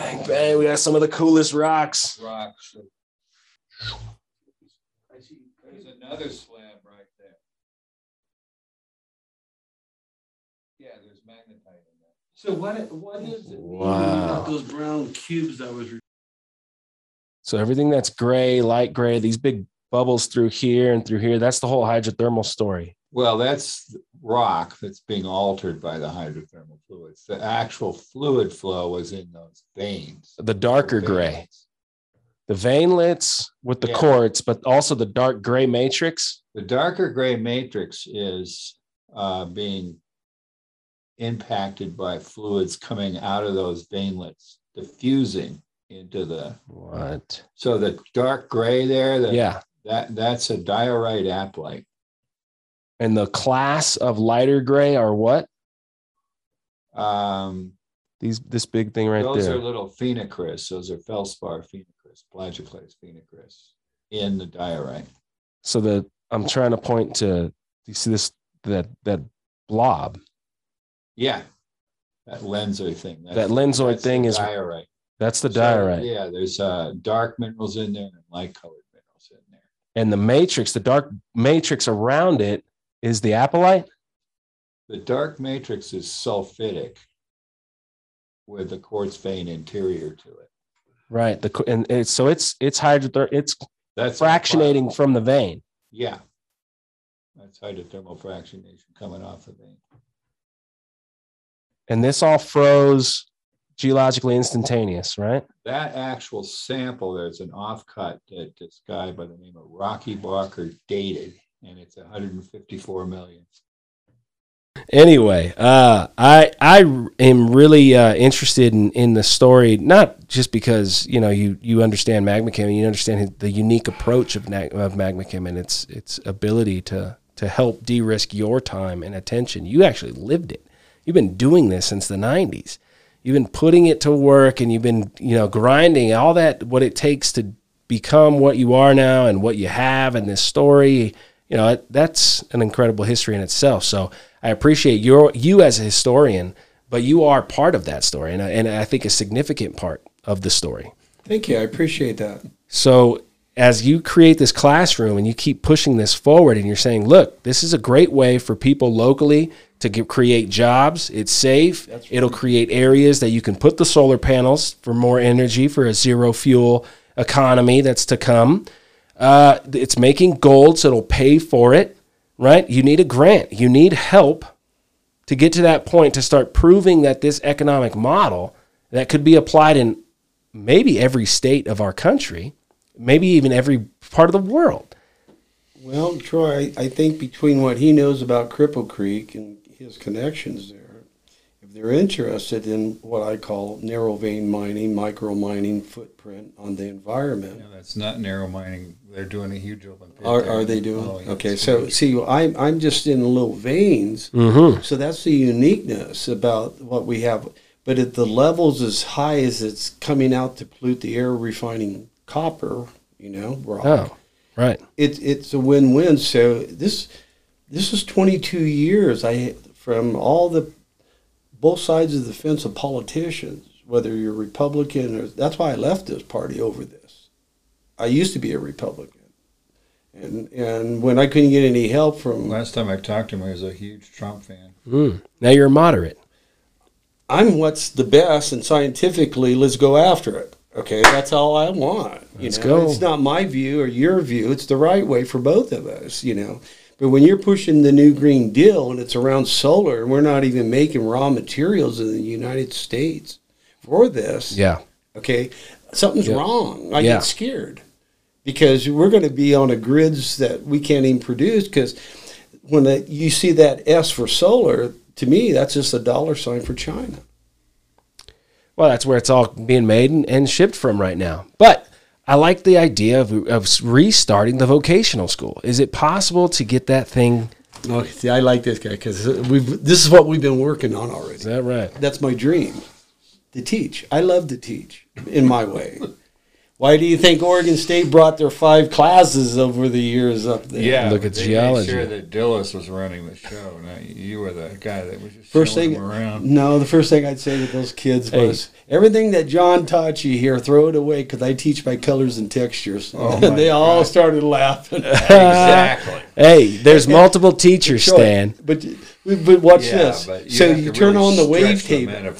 Bang, bang. We got some of the coolest rocks. There's another slab right there. Yeah, there's magnetite in there. So what is it? Wow. Those brown cubes that was. So everything that's gray, light gray, these big bubbles through here and through here, that's the whole hydrothermal story. Well, that's rock that's being altered by the hydrothermal fluids. The actual fluid flow was in those veins. The darker gray. The veinlets with the quartz, but also the dark gray matrix. The darker gray matrix is being impacted by fluids coming out of those veinlets, diffusing into the... What? So the dark gray there, that's a diorite aplite. And the class of lighter gray are what? This big thing right there. Those are little phenocrysts. Those are feldspar phenocrysts, plagioclase phenocrysts in the diorite. So that I'm trying to point to. You see this that blob? Yeah, that lensoid thing. That lensoid thing is diorite. That's the diorite. Yeah, there's dark minerals in there and light colored minerals in there. And the matrix, the dark matrix around it, is the apatite? The dark matrix is sulfitic with the quartz vein interior to it. Right. So it's hydrothermal, that's fractionating from the vein. Yeah. That's hydrothermal fractionation coming off the vein. And this all froze geologically instantaneous, right? That actual sample, there's an offcut that this guy by the name of Rocky Barker dated. And it's 154 million. Anyway, I am really interested in the story, not just because you understand Magma Chem, you understand the unique approach of Magma Chem and its ability to help de-risk your time and attention. You actually lived it. You've been doing this since the 90s. You've been putting it to work, and you've been grinding all that what it takes to become what you are now and what you have in this story. That's an incredible history in itself. So I appreciate you as a historian, but you are part of that story, and I think a significant part of the story. Thank you. I appreciate that. So as you create this classroom and you keep pushing this forward and you're saying, look, this is a great way for people locally to create jobs. It's safe. That's right. It'll create areas that you can put the solar panels for more energy for a zero fuel economy that's to come. It's making gold, so it'll pay for it, right? You need a grant. You need help to get to that point to start proving that this economic model that could be applied in maybe every state of our country, maybe even every part of the world. Well, Troy, I think between what he knows about Cripple Creek and his connections there, if they're interested in what I call narrow vein mining, micro mining footprint on the environment. No, that's not narrow mining. They're doing a huge open pit. Are they doing? Oh, yeah, okay, so huge. See, I'm just in little veins. Mm-hmm. So that's the uniqueness about what we have. But at the levels as high as it's coming out to pollute the air, refining copper, rock. Oh, right. It's a win-win. So this is 22 years from all the both sides of the fence of politicians, whether you're Republican or that's why I left this party over this. I used to be a Republican, and when I couldn't get any help from last time I talked to him, I was a huge Trump fan. Mm. Now you're a moderate. I'm what's the best, and scientifically, let's go after it. Okay, that's all I want. Let's go. It's not my view or your view. It's the right way for both of us. But when you're pushing the new Green Deal and it's around solar, and we're not even making raw materials in the United States for this, something's wrong. I get scared because we're going to be on a grids that we can't even produce. Because when you see that S for solar, to me, that's just a dollar sign for China. Well, that's where it's all being made and shipped from right now. But I like the idea of restarting the vocational school. Is it possible to get that thing? Okay, see, I like this guy because this is what we've been working on already. Is that right? That's my dream, to teach. I love to teach in my way. Why do you think Oregon State brought their 5 classes over the years up there? Yeah, look at geology. They made sure that Dillis was running the show. Now, you were the guy that was just showing them around. No, the first thing I'd say to those kids was, everything that John taught you here, throw it away, because I teach by colors and textures. Oh, and they all started laughing. Exactly. Hey, there's multiple teachers, Stan. But watch this. But so you turn really on the wave table.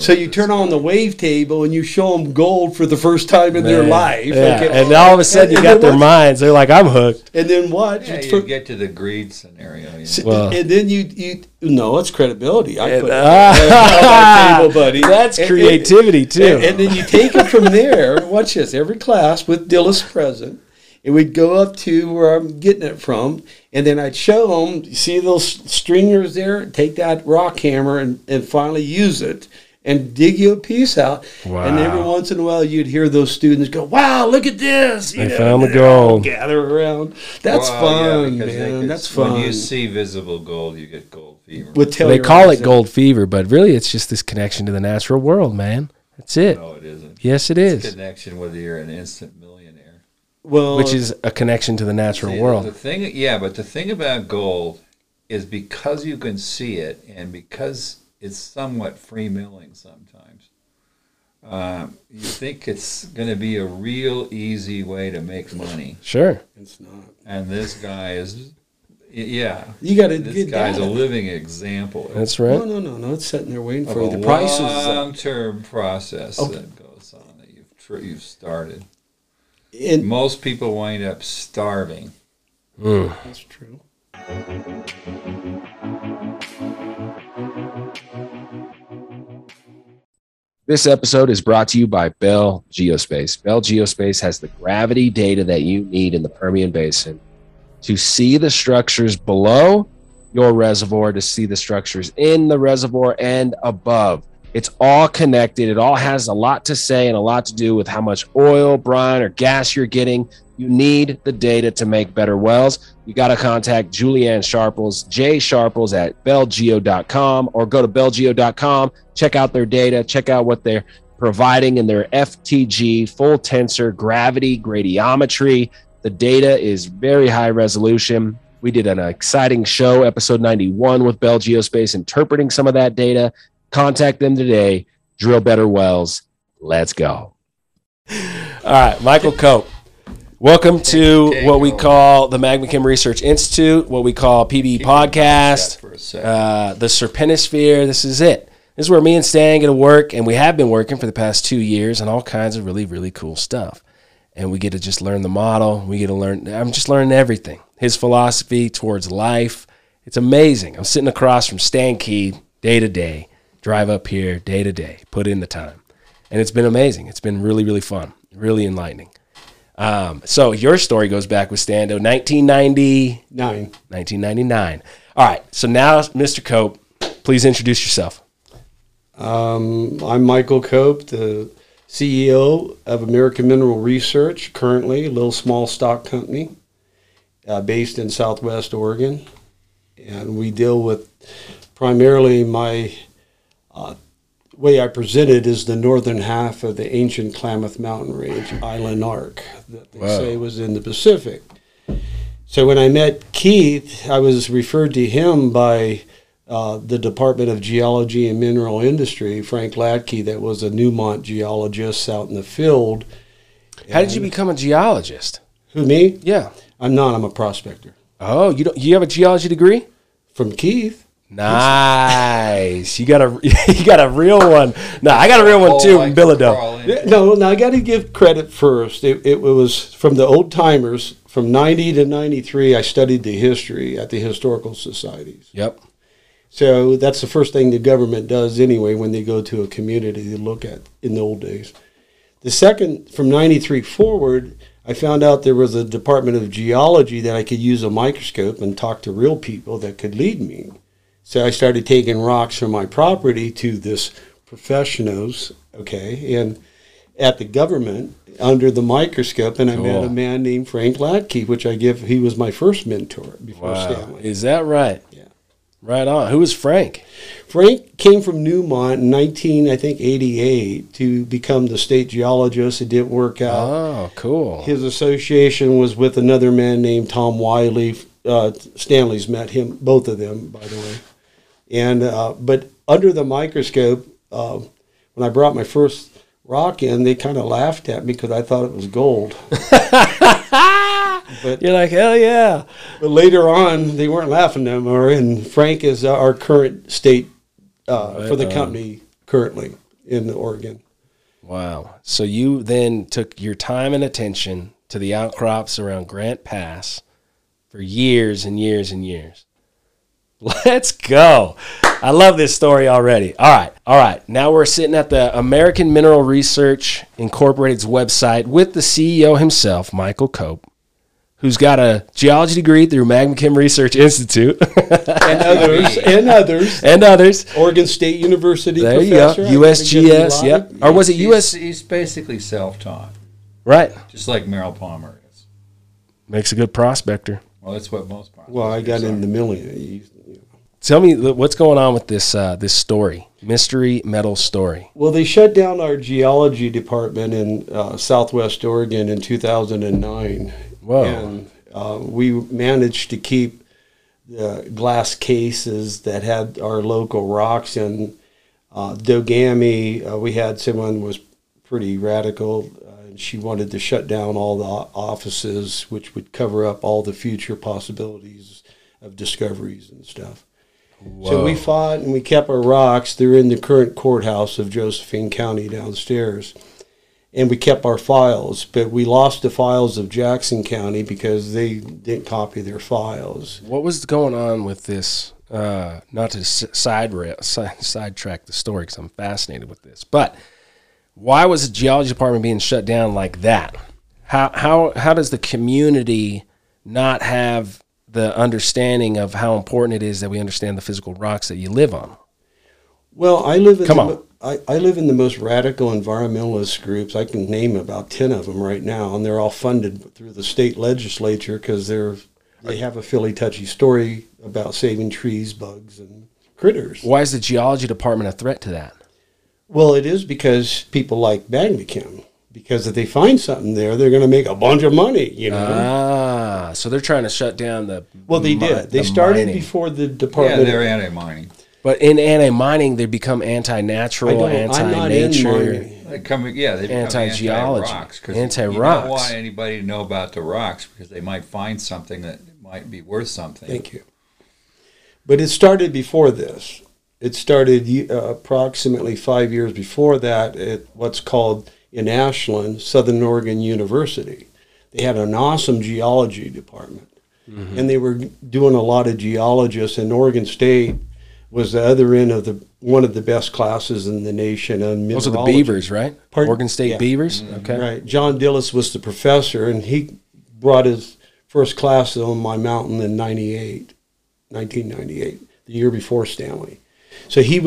So you turn on the wave table and you show them gold for the first time in their life. Yeah. Okay. And all of a sudden you got their minds. They're like, I'm hooked. And then what? Yeah, you get to the greed scenario. Yeah. So, well, and then you it's credibility. I put it on the table, buddy. That's creativity too. And then you take it from there. Watch this. Every class with Dillis present. And we'd go up to where I'm getting it from, and then I'd show them, see those stringers there? Take that rock hammer and finally use it and dig you a piece out. Wow. And every once in a while, you'd hear those students go, wow, look at this. You know, found the gold. Gather around. That's fun, yeah, man. That's fun. When you see visible gold, you get gold fever. They call it gold fever, but really it's just this connection to the natural world, man. That's it. No, it isn't. Yes, it's a connection whether you're an instant millionaire. Well, which is a connection to the natural world. The thing about gold is because you can see it and because it's somewhat free milling sometimes, you think it's going to be a real easy way to make money. Sure. It's not. And this guy is... Yeah, you got to. This guy's a living example. That's right. No. It's sitting there waiting for you. The price is a long-term process that goes on that you've started. And most people wind up starving. Ooh. That's true. This episode is brought to you by Bell Geospace. Bell Geospace has the gravity data that you need in the Permian Basin to see the structures below your reservoir, to see the structures in the reservoir and above. It's all connected. It all has a lot to say and a lot to do with how much oil, brine, or gas you're getting. You need the data to make better wells. You got to contact Julianne Sharples, jsharples at bellgeo.com, or go to bellgeo.com, check out their data, check out what they're providing in their FTG, full tensor, gravity, gradiometry. The data is very high resolution. We did an exciting show, episode 91, with Bell Geospace, interpreting some of that data. Contact them today. Drill better wells. Let's go. All right, Michael Cope. Welcome to what we call the Magma Chem Research Institute, what we call PBE Podcast, the Serpentisphere. This is it. This is where me and Stan get to work, and we have been working for the past 2 years on all kinds of really, really cool stuff. And we get to just learn the model. We get to learn. I'm just learning everything. His philosophy towards life. It's amazing. I'm sitting across from Stan Key day to day. Drive up here day to day, put in the time. And it's been amazing. It's been really, really fun, really enlightening. So your story goes back with Stando, 1999. All right, so now, Mr. Cope, please introduce yourself. I'm Michael Cope, the CEO of American Mineral Research, currently a little small stock company based in Southwest Oregon. And we deal with primarily my... way I present it is the northern half of the ancient Klamath Mountain Range, Island Arc, that they say was in the Pacific. So when I met Keith, I was referred to him by the Department of Geology and Mineral Industry, Frank Ladkey, that was a Newmont geologist out in the field. How did you become a geologist? Who, me? Yeah. I'm not. I'm a prospector. Oh, you have a geology degree? From Keith. Nice. You got a real one. No, I got a real one too from Billado. No, I got to give credit first. It was from the old timers. From 90 to 93, I studied the history at the historical societies. Yep. So that's the first thing the government does anyway when they go to a community to look at in the old days. The second, from 93 forward, I found out there was a Department of Geology that I could use a microscope and talk to real people that could lead me. So I started taking rocks from my property to this professionals, and at the government under the microscope, and I met a man named Frank Ladkey, which he was my first mentor before Stanley. Is that right? Yeah. Right on. Who was Frank? Frank came from Newmont in 1988 to become the state geologist. It didn't work out. Oh, cool. His association was with another man named Tom Wiley. Stanley's met him, both of them, by the way. And but under the microscope, when I brought my first rock in, they kind of laughed at me because I thought it was gold. But you're like, hell yeah. But later on, they weren't laughing no more, and Frank is our current state for the company currently in Oregon. Wow. So you then took your time and attention to the outcrops around Grant Pass for years and years and years. Let's go. I love this story already. All right. All right. Now we're sitting at the American Mineral Research Incorporated's website with the CEO himself, Michael Cope, who's got a geology degree through Magma Kim Research Institute. And others. And others. And others. Oregon State University there professor. There you go. USGS. Yep. Or was it US? He's basically self-taught. Right. Just like Merrill Palmer is. Makes a good prospector. Well, that's what most prospectors are. Well, I got in the million. Tell me what's going on with this this story, mystery metal story. Well, they shut down our geology department in Southwest Oregon in 2009. Whoa. And we managed to keep the glass cases that had our local rocks in. Dogami, we had someone who was pretty radical, and she wanted to shut down all the offices, which would cover up all the future possibilities of discoveries and stuff. Whoa. So we fought and we kept our rocks. They're in the current courthouse of Josephine County downstairs. And we kept our files, but we lost the files of Jackson County because they didn't copy their files. What was going on with this? Not to sidetrack the story because I'm fascinated with this, but why was the geology department being shut down like that? How does the community not have the understanding of how important it is that we understand the physical rocks that you live on? Well, I live in I live in the most radical environmentalist groups. I can name about 10 of them right now, and they're all funded through the state legislature because they have a Philly-touchy story about saving trees, bugs, and critters. Why is the geology department a threat to that? Well, it is because people like Magma Chem, because if they find something there, they're going to make a bunch of money, you know. Ah, so they're trying to shut down the Well, they did. They started mining. Before the department. Yeah, they're anti-mining. But in anti-mining, they become anti-natural, anti-nature, anti-geology, anti-rocks. You don't want anybody to know about the rocks because they might find something that might be worth something. Thank you. But it started before this. It started approximately 5 years before that at what's called, in Ashland, Southern Oregon University. They had an awesome geology department. Mm-hmm. And they were doing a lot of geologists in Oregon State. Was the other end of one of the best classes in the nation on mineralogy. Those are the Beavers, right? Oregon State Beavers? Mm-hmm. Okay. Right. John Dillis was the professor, and he brought his first class on my mountain in 1998, the year before Stanley. So there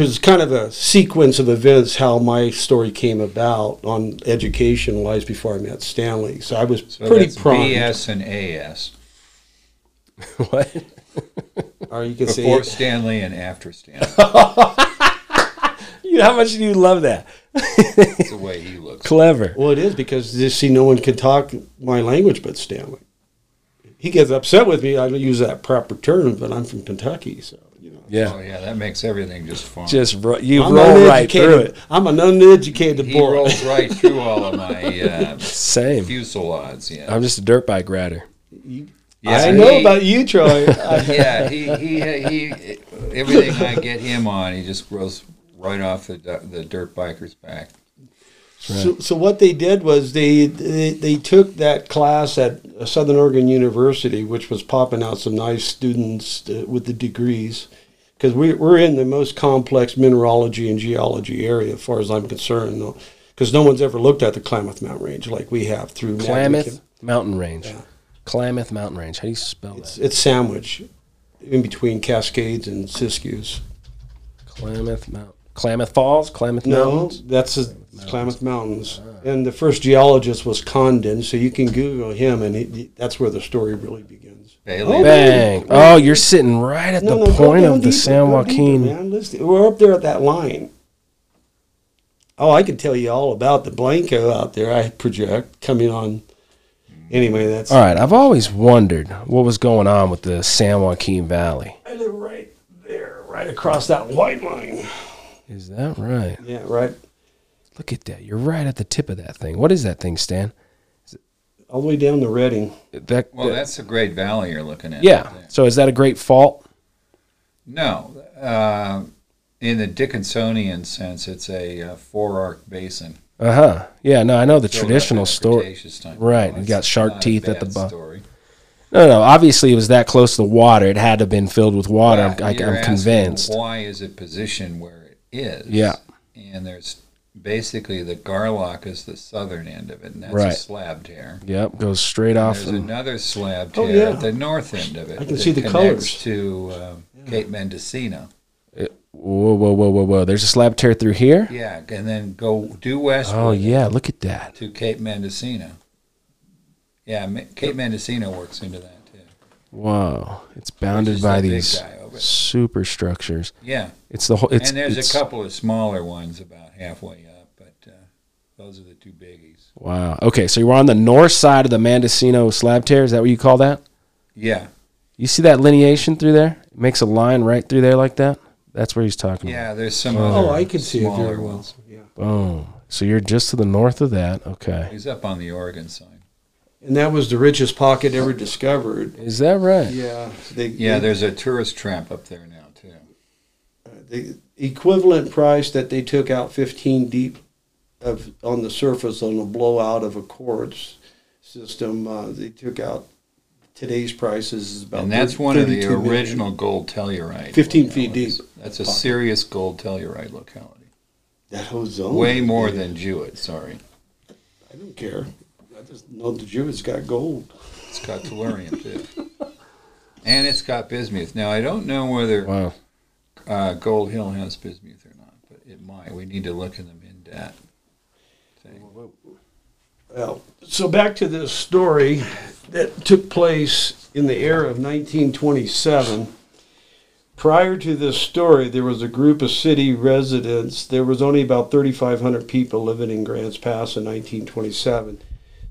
was kind of a sequence of events how my story came about on education-wise before I met Stanley. So I was pretty prompt. BS and AS. What? Or you can say before Stanley and after Stanley. You know, how much do you love that? That's the way he looks. Clever. Well, it is because no one can talk my language but Stanley. He gets upset with me. I don't use that proper term, but I'm from Kentucky, so you know. Yeah, oh, yeah, that makes everything just fun. I'm roll right through it. I'm an uneducated boy. He rolls right through all of my fusilades. Yeah, I'm just a dirt bike rider. Yeah, I know about you, Troy. Yeah, he everything I get him on, he just grows right off the dirt biker's back. Right. So what they did was they took that class at Southern Oregon University, which was popping out some nice students with the degrees, because we're in the most complex mineralogy and geology area, as far as I'm concerned, because no one's ever looked at the Klamath Mountain Range like we have through Klamath Mountain Range. Yeah. Klamath Mountain Range. How do you spell that? It's sandwiched in between Cascades and Siskiyous. Klamath Mountain. Klamath Falls, Klamath Mountains? No, that's Klamath Mountains. Ah. And the first geologist was Condon, so you can Google him, and that's where the story really begins. Bailey. Oh, bang. Oh, you're sitting right at the point of the San Joaquin. We're up there at that line. Oh, I could tell you all about the Blanco out there, I project, coming on. Anyway, that's... All right, I've always wondered what was going on with the San Joaquin Valley. I live right there, right across that white line. Is that right? Yeah, right. Look at that. You're right at the tip of that thing. What is that thing, Stan? Is it... All the way down to Redding. That's a great valley you're looking at. Yeah. So is that a great fault? No. In the Dickinsonian sense, it's a four-arc basin. Uh-huh. Yeah, no, I know the traditional story. Right, you got shark teeth at the bottom. No, obviously it was that close to water. It had to have been filled with water, I'm convinced. Why is it positioned where it is? Yeah. And there's basically the Garlock is the southern end of it, and that's a slab tear. Yep, goes straight off. There's another slab tear at the north end of it. I can see the colors. To Cape Mendocino. Whoa. There's a slab tear through here? Yeah, and then go due west. Oh, yeah, look at that. To Cape Mendocino. Yeah, Cape Mendocino works into that, too. Wow. It's bounded by these superstructures. Yeah. It's the whole. And there's a couple of smaller ones about halfway up, but those are the two biggies. Wow. Okay, so you're on the north side of the Mendocino slab tear. Is that what you call that? Yeah. You see that lineation through there? It makes a line right through there like that? That's where he's talking about. Yeah, there's some other I can see it very well. Yeah. Boom. So you're just to the north of that. Okay. He's up on the Oregon side. And that was the richest pocket ever discovered. Is that right? Yeah. There's a tourist trap up there now, too. The equivalent price that they took out 15 deep on the surface on the blowout of a quartz system, they took out today's prices is about. And that's one of the original gold tellurite. 15 feet deep. That's a serious gold tellurite locality. That whole zone. Way more than Jewett, sorry. I don't care. I just know the Jewett's got gold. It's got tellurium, too. And it's got bismuth. Now, I don't know whether Gold Hill has bismuth or not, but it might. We need to look in the Mindat thing. Well, so back to this story that took place in the era of 1927. Prior to this story, there was a group of city residents. There was only about 3,500 people living in Grants Pass in 1927.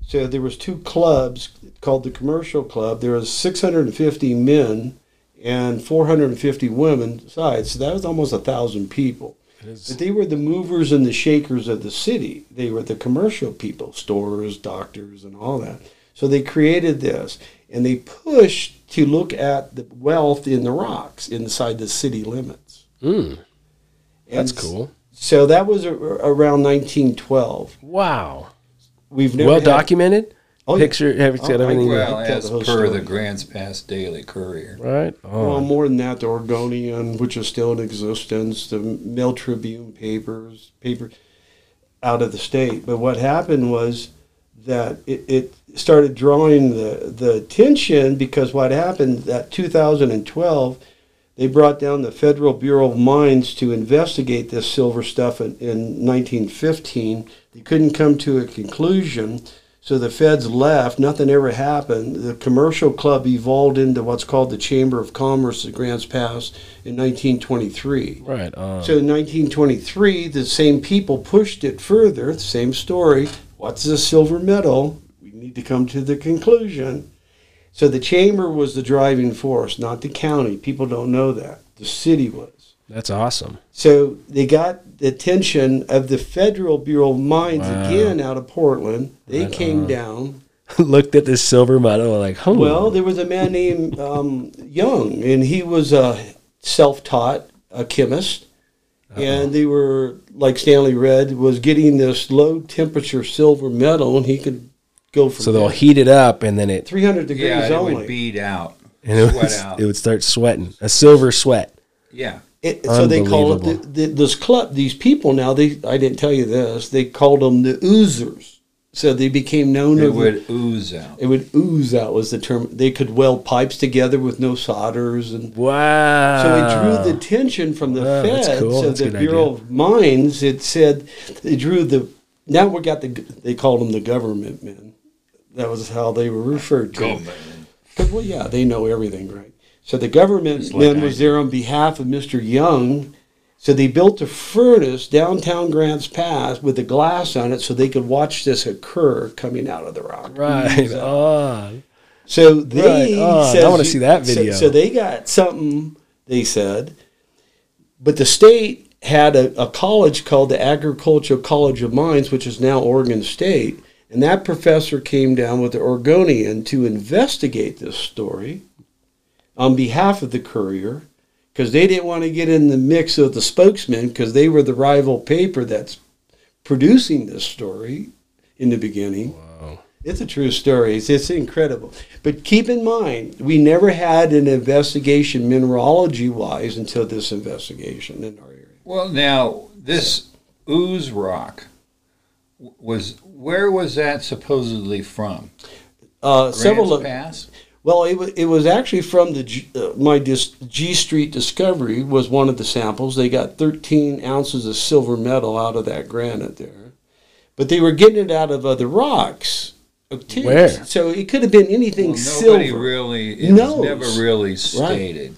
So there was two clubs called the Commercial Club. There was 650 men and 450 women. So that was almost 1,000 people. But they were the movers and the shakers of the city. They were the commercial people, stores, doctors, and all that. So they created this, and they pushed to look at the wealth in the rocks inside the city limits. Mm. That's cool. So that was around 1912. Wow. We've never documented? Oh, picture, everything. Well, as per the Grants Pass Daily Courier. Right. Oh. Well, more than that, the Oregonian, which is still in existence, the Mill Tribune paper out of the state. But what happened was that it started drawing the attention because what happened that 2012, they brought down the Federal Bureau of Mines to investigate this silver stuff in 1915. They couldn't come to a conclusion. So the feds left. Nothing ever happened. The Commercial Club evolved into what's called the Chamber of Commerce at Grants Pass in 1923. Right. So in 1923, the same people pushed it further. Same story. What's this silver metal? We need to come to the conclusion. So the chamber was the driving force, not the county. People don't know that. The city was. That's awesome. So they got the attention of the Federal Bureau of Mines again out of Portland. They came down. Looked at this silver metal like, holy. Well, there was a man named Young, and he was a self-taught chemist. And they were, like Stanley Red, was getting this low-temperature silver metal, and he could go for So they'll heat it up, and then it... 300 degrees only. It would bead out. And it would start sweating. A silver sweat. Yeah. So they call it this club. These people now. I didn't tell you this. They called them the oozers. So they became known. It would ooze out. It would ooze out was the term. They could weld pipes together with no solders. And wow. So it drew the attention from the Fed. That's cool. So that's the Bureau of Mines, it said, they drew the, now we got the, they called them the government men. That was how they were referred to. Government men. Well, yeah, they know everything, right? So the government men was there on behalf of Mr. Young. So they built a furnace downtown Grants Pass with a glass on it so they could watch this occur coming out of the rock. Right. So, oh. So they right. oh, says, I want to see that video. So they got something, they said. But the state had a college called the Agricultural College of Mines, which is now Oregon State. And that professor came down with the Oregonian to investigate this story on behalf of the Courier, because they didn't want to get in the mix of the spokesmen, because they were the rival paper that's producing this story in the beginning. Wow. It's a true story. It's incredible. But keep in mind, we never had an investigation mineralogy-wise until this investigation in our area. Well, now, this ooze rock, where was that supposedly from? Grants Pass? Well, it was actually from the G Street discovery was one of the samples. They got 13 ounces of silver metal out of that granite there. But they were getting it out of other rocks. Where? So it could have been anything silver. Nobody really knows. It was never really stated.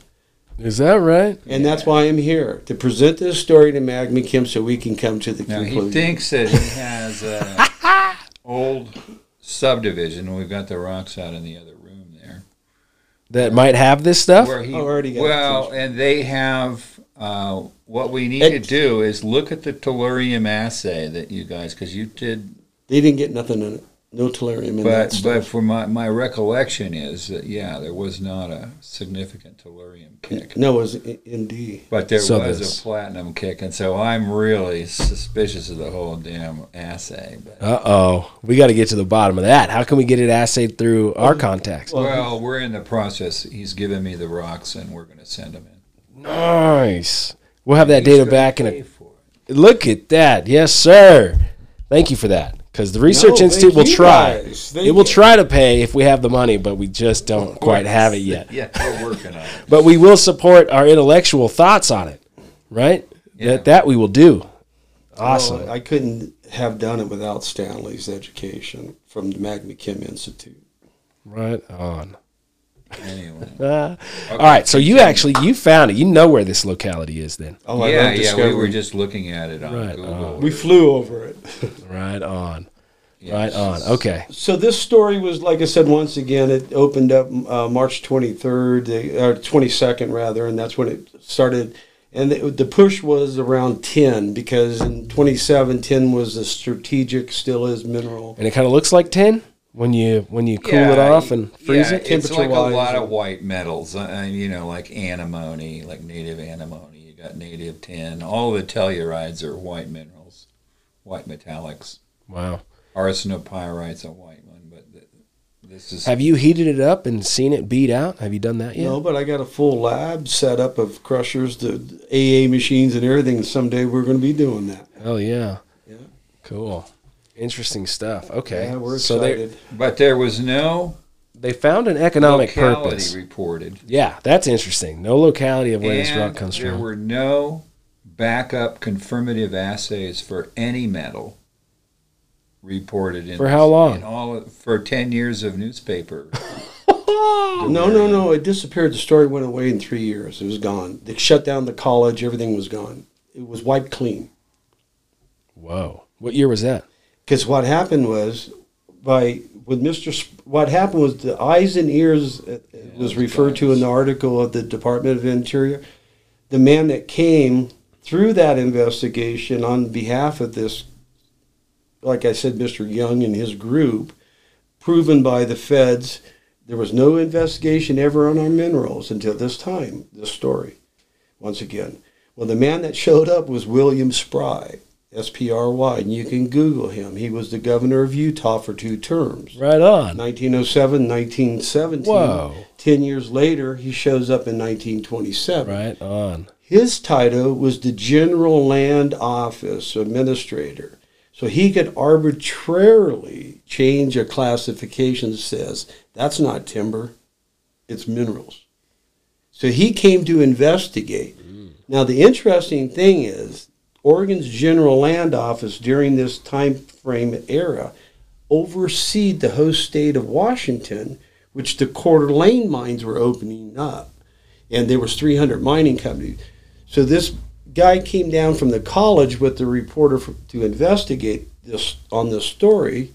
Right. Is that right? And that's why I'm here, to present this story to Magma Kim so we can come to the conclusion. He thinks that he has an old subdivision. We've got the rocks out in the other that might have this stuff? And they have, what we need to do is look at the tellurium assay that you guys, because you did. They didn't get nothing in it, no tellurium in that stuff. But for my recollection is that, yeah, there was not a significant tellurium kick. No, it was indeed. But there was a platinum kick, and so I'm really suspicious of the whole damn assay. Uh-oh. We got to get to the bottom of that. How can we get it assayed through our contacts? Well, we're in the process. He's given me the rocks, and we're going to send them in. Nice. We'll have that data back in a... Look at that. Yes, sir. Thank you for that. Because the Research Institute will try. It will try to pay if we have the money, but we just don't quite have it yet. Yeah, we're working on it. But we will support our intellectual thoughts on it, right? Yeah. That we will do. Awesome. Oh, I couldn't have done it without Stanley's education from the Magma Kim Institute. Right on. Anyway. All right, so you found it. You know where this locality is then. Oh, yeah, we were just looking at it on Google. We flew over it. Right on. Yes. Right on. Okay. So this story was, like I said, once again, it opened up March 23rd, or 22nd rather, and that's when it started. And the push was around 10, because in 27, 10 was the strategic, still is mineral. And it kind of looks like 10? When you cool it off and freeze it, it's like a lot of white metals, you know, like antimony, like native antimony. You got native tin. All the tellurides are white minerals, white metallics. Wow. Arsenopyrite's a white one, but this is. Have you heated it up and seen it beat out? Have you done that yet? No, but I got a full lab set up of crushers, the AA machines, and everything. Someday we're going to be doing that. Oh yeah. Yeah. Cool. Interesting stuff. Okay, yeah, we're excited. But there was no. They found an economic purpose reported. Yeah, that's interesting. No locality of where this rock comes from. There were no backup confirmative assays for any metal reported in. For how long? For 10 years of newspaper. No. It disappeared. The story went away in 3 years. It was gone. They shut down the college. Everything was gone. It was wiped clean. Whoa! What year was that? Because what happened was, what happened was the eyes and ears was referred to in the article of the Department of Interior. The man that came through that investigation on behalf of this, like I said, Mr. Young and his group, proven by the feds, there was no investigation ever on our minerals until this time, this story, once again. Well, the man that showed up was William Spry. S-P-R-Y, and you can Google him. He was the governor of Utah for 2 terms. Right on. 1907, 1917. Whoa. 10 years later, he shows up in 1927. Right on. His title was the General Land Office Administrator. So he could arbitrarily change a classification that says, that's not timber, it's minerals. So he came to investigate. Now, the interesting thing is, Oregon's General Land Office during this time frame era overseed the host state of Washington, which the Coeur d'Alene mines were opening up. And there was 300 mining companies. So this guy came down from the college with the reporter to investigate this on this story.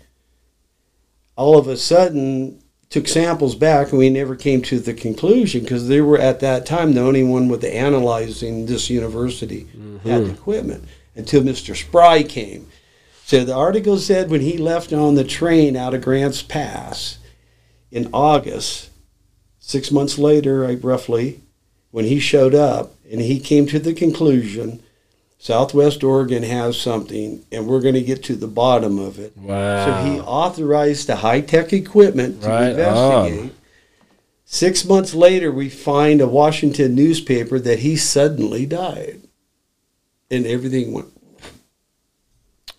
All of a sudden, took samples back, and we never came to the conclusion because they were at that time the only one with the analyzing this university had the equipment until Mr. Spry came. So the article said when he left on the train out of Grants Pass in August, 6 months later, roughly, when he showed up and he came to the conclusion, Southwest Oregon has something, and we're going to get to the bottom of it. Wow. So he authorized the high-tech equipment to investigate. 6 months later, we find a Washington newspaper that he suddenly died, and everything went.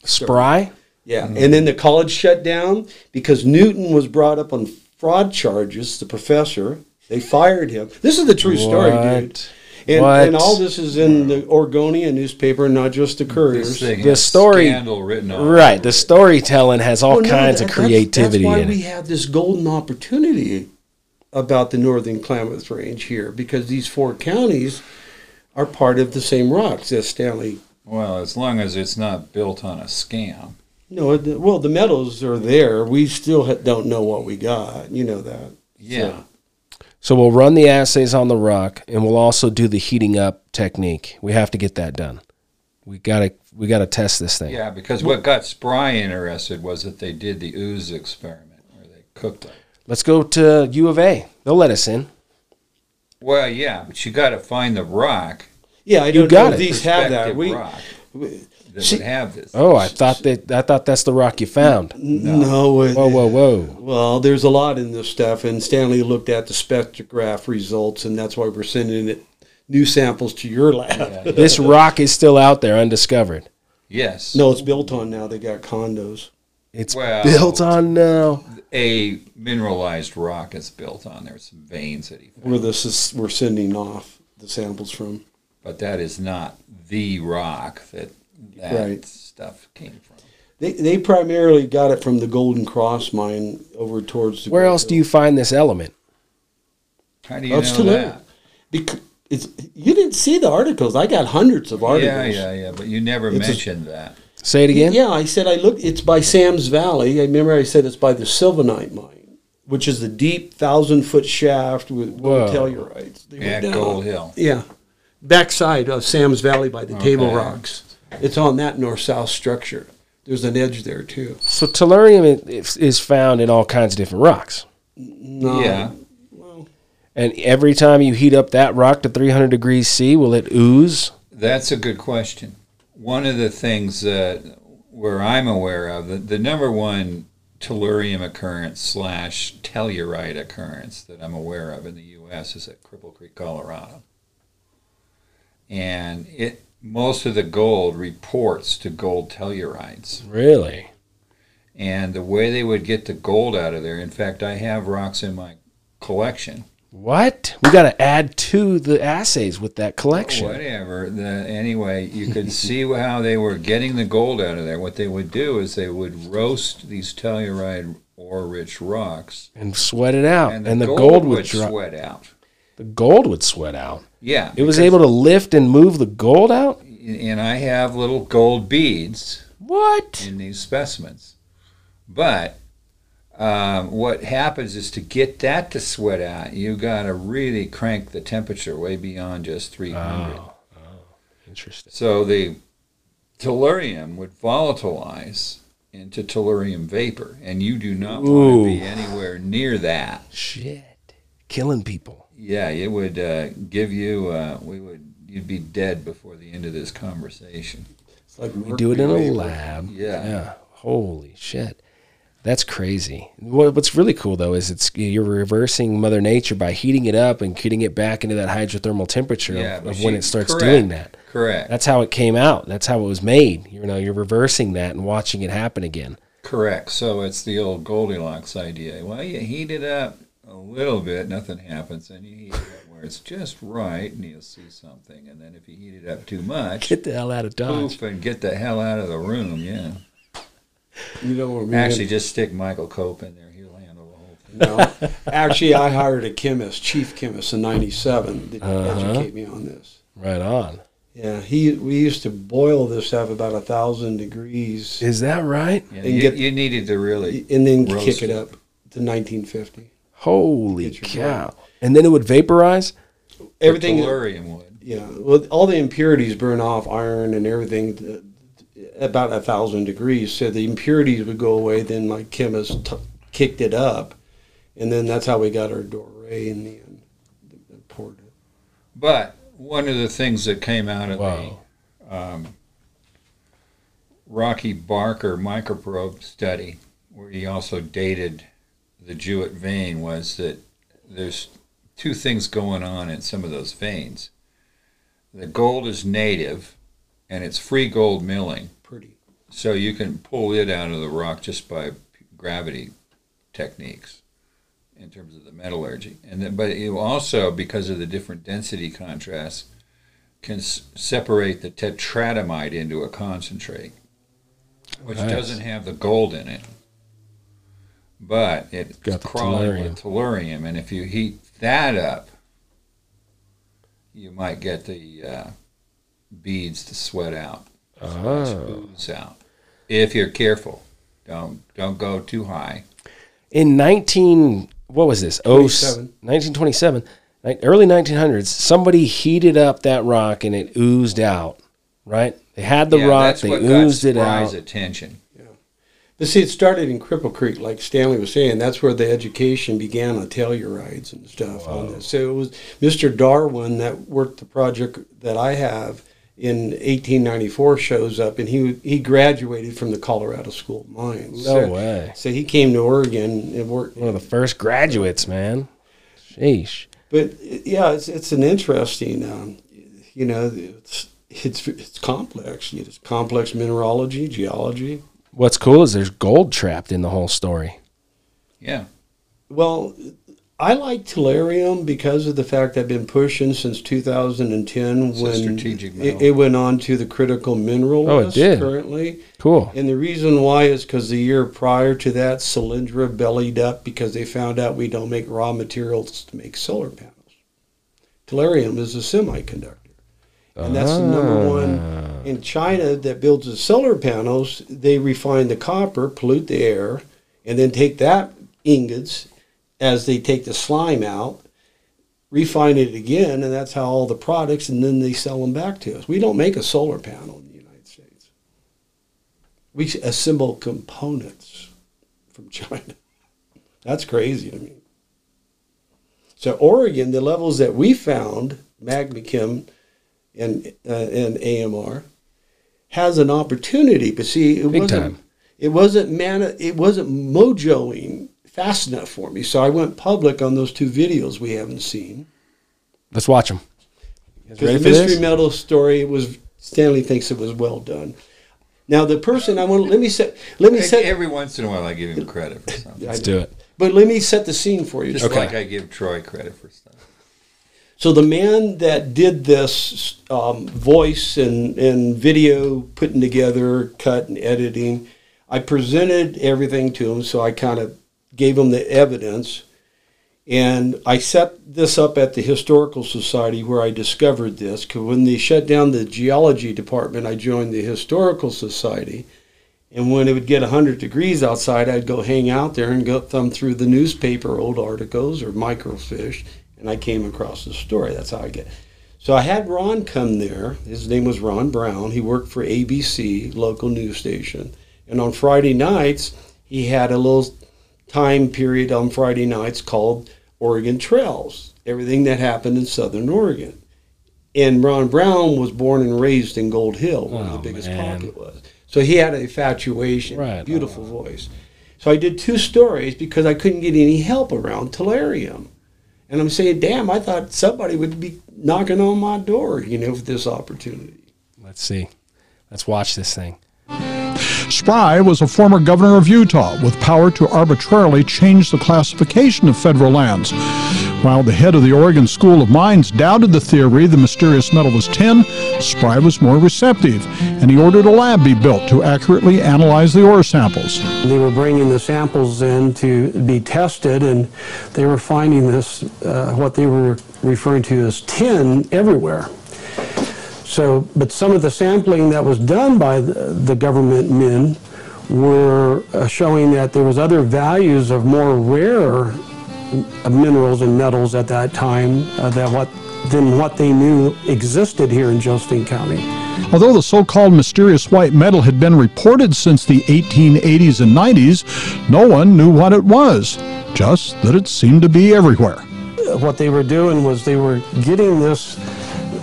Spry? Yeah, and then the college shut down because Newton was brought up on fraud charges, the professor. They fired him. This is the true story, dude. And all this is in the Oregonian newspaper, not just the Courier. The story, written on right? The storytelling has all kinds of creativity. That's why we have this golden opportunity about the Northern Klamath Range here, because these four counties are part of the same rocks as Stanley. Well, as long as it's not built on a scam. No, well, the metals are there. We still don't know what we got. You know that. Yeah. So we'll run the assays on the rock, and we'll also do the heating up technique. We have to get that done. We gotta test this thing. Yeah, because what got Spry interested was that they did the ooze experiment where they cooked it. Let's go to U of A. They'll let us in. Well, yeah, but you got to find the rock. Yeah, I don't know if these have that. Would have this. Oh, I thought that's the rock you found. No. Whoa. Well, there's a lot in this stuff, and Stanley looked at the spectrograph results, and that's why we're sending new samples to your lab. Yeah. This rock is still out there, undiscovered. Yes. No, it's built on now. They got condos. It's built on now. A mineralized rock is built on. There's some veins that he found. We're sending off the samples from. But that is not the rock that stuff came from. They primarily got it from the Golden Cross mine over towards the... Where else do you find this element? How do you know that? Because you didn't see the articles. I got hundreds of articles. Yeah, but you never mentioned that. Say it again? Yeah, I said I looked. It's by Sam's Valley. I remember I said it's by the Sylvanite mine, which is the deep 1,000-foot shaft with tellurites. At Gold Hill. Yeah, backside of Sam's Valley by the Table Rocks. It's on that north-south structure. There's an edge there, too. So tellurium is found in all kinds of different rocks. No. Yeah. Well, and every time you heat up that rock to 300 degrees C, will it ooze? That's a good question. One of the things that where I'm aware of, the number one tellurium occurrence / tellurite occurrence that I'm aware of in the U.S. is at Cripple Creek, Colorado. And most of the gold reports to gold tellurites. Really? And the way they would get the gold out of there, in fact, I have rocks in my collection. What? We got to add to the assays with that collection. Whatever. Anyway, you could see how they were getting the gold out of there. What they would do is they would roast these tellurite ore-rich rocks. And sweat it out. And the gold would sweat out. The gold would sweat out. Yeah. It was able to lift and move the gold out? And I have little gold beads. What? In these specimens. But what happens is to get that to sweat out, you got to really crank the temperature way beyond just 300. Oh, interesting. So the tellurium would volatilize into tellurium vapor, and you do not want to be anywhere near that. Shit. Killing people. Yeah, it would give you. You'd be dead before the end of this conversation. It's like we do it in a lab. Yeah. Holy shit! That's crazy. What's really cool, though, is you're reversing Mother Nature by heating it up and getting it back into that hydrothermal temperature of when it starts doing that. Correct. That's how it came out. That's how it was made. You know, you're reversing that and watching it happen again. Correct. So it's the old Goldilocks idea. Well, you heat it up a little bit, nothing happens, and you heat it up where it's just right, and you'll see something. And then if you heat it up too much, get the hell out of Dodge. Poof, and get the hell out of the room, yeah. You know what I mean? Actually, just stick Michael Cope in there. He'll handle the whole thing. No, actually, I hired a chemist, chief chemist in '97 that educated me on this. Right on. Yeah, we used to boil this up about 1,000 degrees. Is that right? Yeah, and you needed to really and then kick it up to 1950. Holy cow! Body. And then it would vaporize. Everything. Tellurium would. Yeah, well, all the impurities burn off, iron and everything. About 1,000 degrees, so the impurities would go away. Then my chemist kicked it up, and then that's how we got our doré in the end. Poured it. But one of the things that came out of the Rocky Barker microprobe study, where he also dated the Jewett vein, was that there's two things going on in some of those veins. The gold is native, and it's free gold milling. So you can pull it out of the rock just by gravity techniques in terms of the metallurgy. And then, but you also, because of the different density contrasts, can separate the tetradymite into a concentrate, which doesn't have the gold in it. But it's crawling with tellurium. And if you heat that up, you might get the beads to sweat out. Ooze out. If you're careful, don't go too high. In 1927, early 1900s, somebody heated up that rock and it oozed out. Right? They had the rock, they oozed it out. Attention. Yeah. But see, it started in Cripple Creek, like Stanley was saying. That's where the education began on tellurides and stuff. Wow. On this. So it was Mr. Darwin that worked the project that I have in 1894 shows up, and he graduated from the Colorado School of Mines. No way. So he came to Oregon and worked. One of the first graduates, man. Sheesh. But yeah, it's an interesting, you know, it's complex. It's complex mineralogy, geology. What's cool is there's gold trapped in the whole story. Yeah. Well, I like tellurium because of the fact I've been pushing since 2010 when it went on to the critical mineral list currently. Cool. And the reason why is because the year prior to that, Solyndra bellied up because they found out we don't make raw materials to make solar panels. Tellurium is a semiconductor. And that's the number one. In China that builds the solar panels, they refine the copper, pollute the air, and then take that ingots as they take the slime out, refine it again, and that's how all the products, and then they sell them back to us. We don't make a solar panel in the United States. We assemble components from China. That's crazy to me. So Oregon, the levels that we found, Magma Kim and AMR, has an opportunity, but see, it wasn't mojoing fast enough for me, so I went public on those two videos we haven't seen. Let's watch them. Because the mystery metal story was Stanley thinks it was well done. Now the person I want to let me set every once in a while I give him credit for something. Let's do it. But let me set the scene for you. Just like I give Troy credit for stuff. So the man that did this voice and video putting together, cut and editing, I presented everything to him, so I kind of gave them the evidence, and I set this up at the Historical Society where I discovered this, because when they shut down the geology department, I joined the Historical Society, and when it would get 100 degrees outside, I'd go hang out there and go thumb through the newspaper old articles or microfiche, and I came across the story. That's how I get it. So I had Ron come there. His name was Ron Brown. He worked for ABC, local news station, and on Friday nights, he had a little time period on Friday nights called Oregon Trails, everything that happened in Southern Oregon. And Ron Brown was born and raised in Gold Hill, where the biggest pocket was. So he had an infatuation, beautiful voice. So I did 2 stories because I couldn't get any help around tellurium. And I'm saying, damn, I thought somebody would be knocking on my door, you know, for this opportunity. Let's see. Let's watch this thing. Spry was a former governor of Utah with power to arbitrarily change the classification of federal lands. While the head of the Oregon School of Mines doubted the theory the mysterious metal was tin, Spry was more receptive, and he ordered a lab be built to accurately analyze the ore samples. They were bringing the samples in to be tested, and they were finding this, what they were referring to as tin, everywhere. So, but some of the sampling that was done by the government men were showing that there was other values of more rare minerals and metals at that time than what they knew existed here in Josephine County. Although the so-called mysterious white metal had been reported since the 1880s and 90s, no one knew what it was, just that it seemed to be everywhere. What they were doing was they were getting this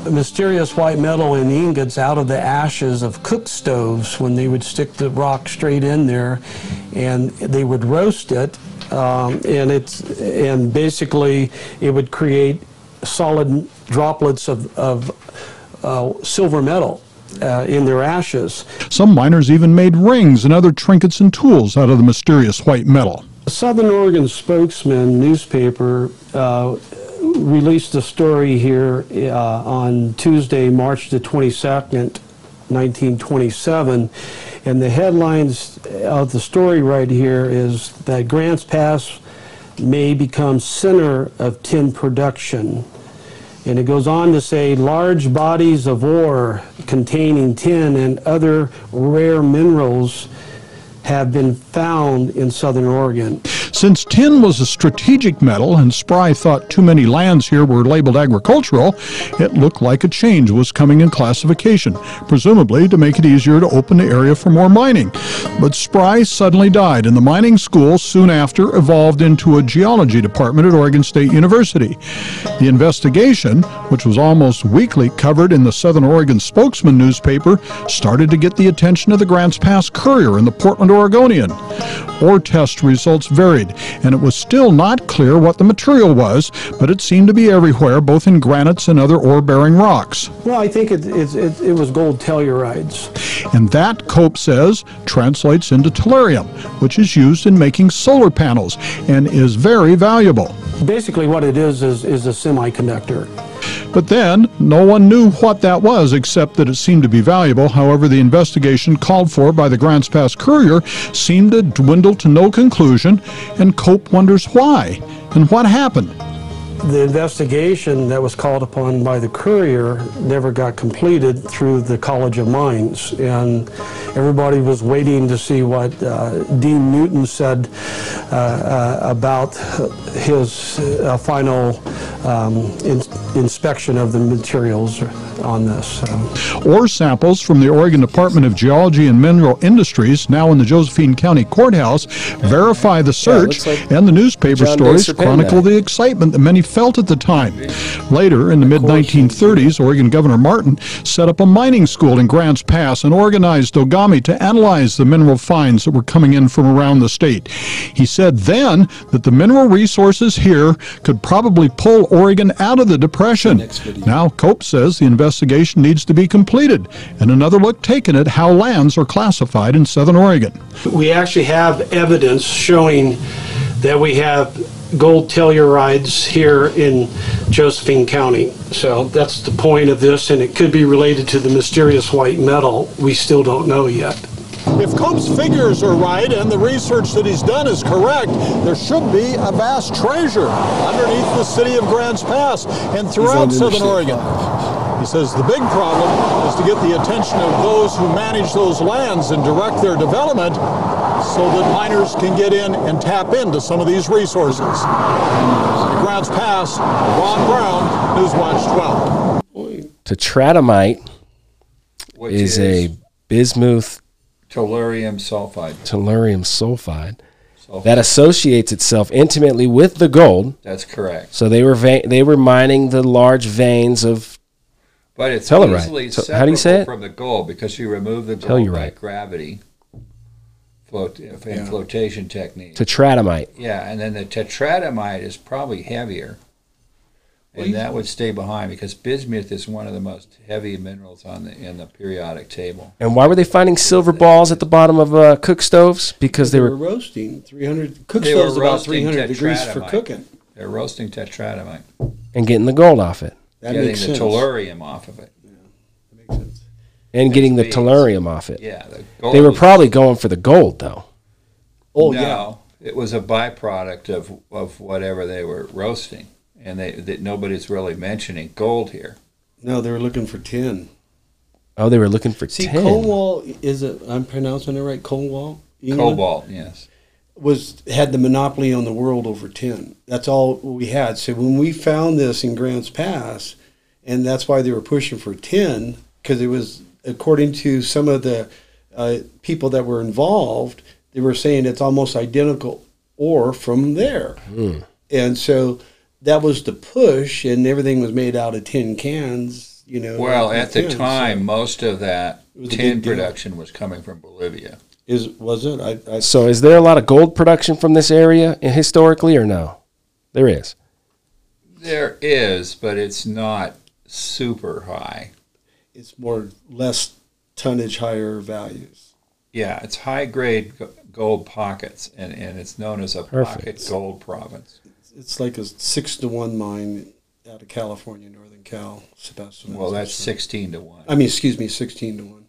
mysterious white metal in ingots out of the ashes of cook stoves when they would stick the rock straight in there, and they would roast it, and basically it would create solid droplets of silver metal in their ashes. Some miners even made rings and other trinkets and tools out of the mysterious white metal. Southern Oregon Spokesman newspaper released a story here on Tuesday, March the 22nd, 1927, and the headlines of the story right here is that Grants Pass may become center of tin production. And it goes on to say large bodies of ore containing tin and other rare minerals have been found in Southern Oregon. Since tin was a strategic metal and Spry thought too many lands here were labeled agricultural, it looked like a change was coming in classification, presumably to make it easier to open the area for more mining. But Spry suddenly died, and the mining school soon after evolved into a geology department at Oregon State University. The investigation, which was almost weekly covered in the Southern Oregon Spokesman newspaper, started to get the attention of the Grants Pass Courier and the Portland Oregonian. Ore test results varied, and it was still not clear what the material was, but it seemed to be everywhere, both in granites and other ore-bearing rocks. Well, I think it was gold tellurides. And that, Cope says, translates into tellurium, which is used in making solar panels and is very valuable. Basically what it is a semiconductor. But then, no one knew what that was, except that it seemed to be valuable. However, the investigation called for by the Grants Pass Courier seemed to dwindle to no conclusion, and Cope wonders why and what happened. The investigation that was called upon by the Courier never got completed through the College of Mines, and everybody was waiting to see what Dean Newton said about his final inspection of the materials on this. Ore samples from the Oregon Department of Geology and Mineral Industries, now in the Josephine County Courthouse, verify the search, like, and the newspaper stories chronicle the excitement that many felt at the time. Later, in the mid-1930s, Oregon Governor Martin set up a mining school in Grants Pass and organized Dogami to analyze the mineral finds that were coming in from around the state. He said then that the mineral resources here could probably pull Oregon out of the Depression. Now, Cope says the investigation needs to be completed and another look taken at how lands are classified in Southern Oregon. We actually have evidence showing that we have gold tellurides here in Josephine County. So that's the point of this, and it could be related to the mysterious white metal. We still don't know yet. If Cope's figures are right and the research that he's done is correct, there should be a vast treasure underneath the city of Grants Pass and throughout Southern Oregon. He says the big problem is to get the attention of those who manage those lands and direct their development so that miners can get in and tap into some of these resources. At Grants Pass, Ron Brown, Newswatch 12. Tetradymite is a bismuth tellurium sulfide that associates itself intimately with the gold. That's correct. So they were mining the large veins of tellurite. But it's easily separable from the gold because you remove the gold by gravity. flotation technique. Tetradymite. Yeah, and then the tetradymite is probably heavier. And that would stay behind because bismuth is one of the most heavy minerals on the in the periodic table. And why were they finding silver balls at the bottom of cook stoves? Because they were roasting 300 cook stoves about 300 degrees for cooking. They're roasting tetradymite and getting the gold off it. That getting makes sense. The tellurium off of it. Yeah, that makes sense. And getting the tellurium off it. Yeah, the gold. They were probably going for the gold though. Oh no, yeah, it was a byproduct of whatever they were roasting. And that nobody's really mentioning gold here. No, they were looking for tin. Oh, they were looking for tin. See, Cornwall is I'm pronouncing it right, Cornwall? Cobalt, yes. Had the monopoly on the world over tin. That's all we had. So when we found this in Grants Pass, and that's why they were pushing for tin, because it was, according to some of the people that were involved, they were saying it's almost identical ore from there. Mm. And so that was the push, and everything was made out of tin cans, you know. Well, at the time, most of that tin production was coming from Bolivia. Was it? So is there a lot of gold production from this area historically, or no? There is. There is, but it's not super high. It's less tonnage, higher values. Yeah, it's high-grade gold pockets, and it's known as a pocket gold province. It's like a 6-to-1 mine out of California, Northern Cal, Sebastian. Well, that's 16-to-1. I mean, excuse me, 16-to-1.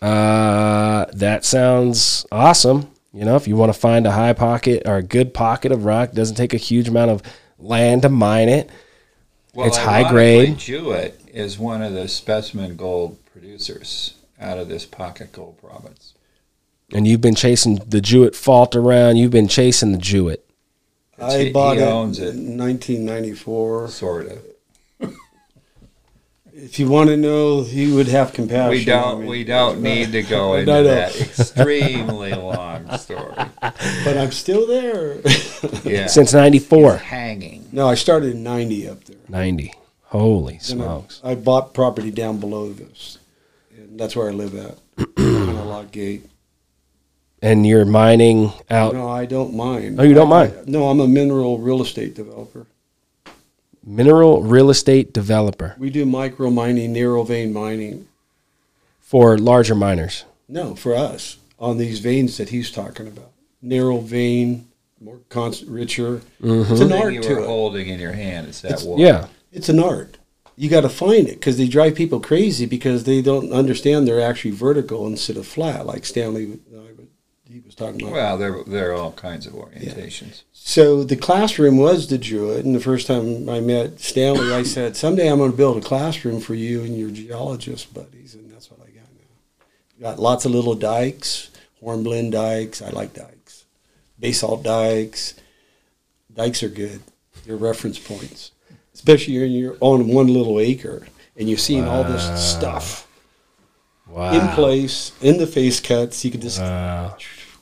That sounds awesome. You know, if you want to find a high pocket or a good pocket of rock, doesn't take a huge amount of land to mine it. Well, it's high grade. Jewett is one of the specimen gold producers out of this pocket gold province. And you've been chasing the Jewett fault around. You've been chasing the Jewett. I bought it in 1994. Sort of. If you want to know, you would have compassion. We don't need to go into that extremely long story. But I'm still there. Yeah. Since 94. Hanging. No, I started in 90 up there. 90. Holy smokes. I bought property down below this. And that's where I live at. On a lock gate. And you're mining out? No, I don't mine. Oh, you don't mine? No, I'm a mineral real estate developer. Mineral real estate developer. We do micro mining, narrow vein mining. For larger miners? No, for us, on these veins that he's talking about. Narrow vein, more constant, richer. Mm-hmm. It's an art to it. You were holding in your hand, it's that one. Yeah. It's an art. You got to find it because they drive people crazy because they don't understand they're actually vertical instead of flat, like Stanley he was talking about. Well, there are all kinds of orientations. Yeah. So the classroom was the Jewett, and the first time I met Stanley, I said, someday I'm going to build a classroom for you and your geologist buddies, and that's what I got now. Got lots of little dikes, hornblende dikes. I like dikes. Basalt dikes. Dikes are good. They're reference points, especially when you're on one little acre, and you're seeing all this stuff. Wow. In place, in the face cuts. You can just...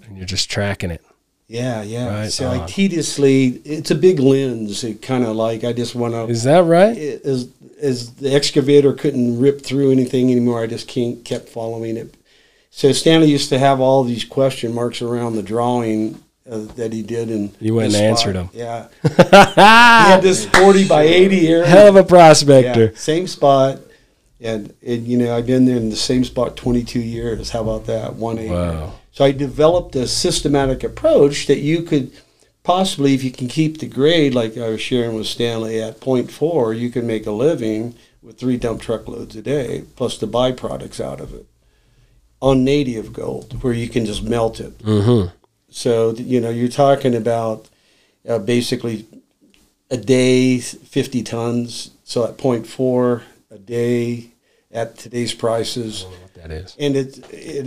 And you're just tracking it. Yeah, yeah. Right so on. I tediously, it's a big lens. It kind of like, I just want to... Is that right? As the excavator couldn't rip through anything anymore, I just kept following it. So Stanley used to have all these question marks around the drawing that he did. And you went and answered them. Yeah. He had this 40 by 80 here. Hell of a prospector. Yeah, same spot. And, you know, I've been there in the same spot 22 years. How about that? 1 acre. Wow. So I developed a systematic approach that you could possibly, if you can keep the grade, like I was sharing with Stanley, at 0.4, you can make a living with 3 dump truckloads a day, plus the byproducts out of it, on native gold, where you can just melt it. Mm-hmm. So, you know, you're talking about basically a day, 50 tons. So at 0.4 a day, at today's prices. I don't know what that is. And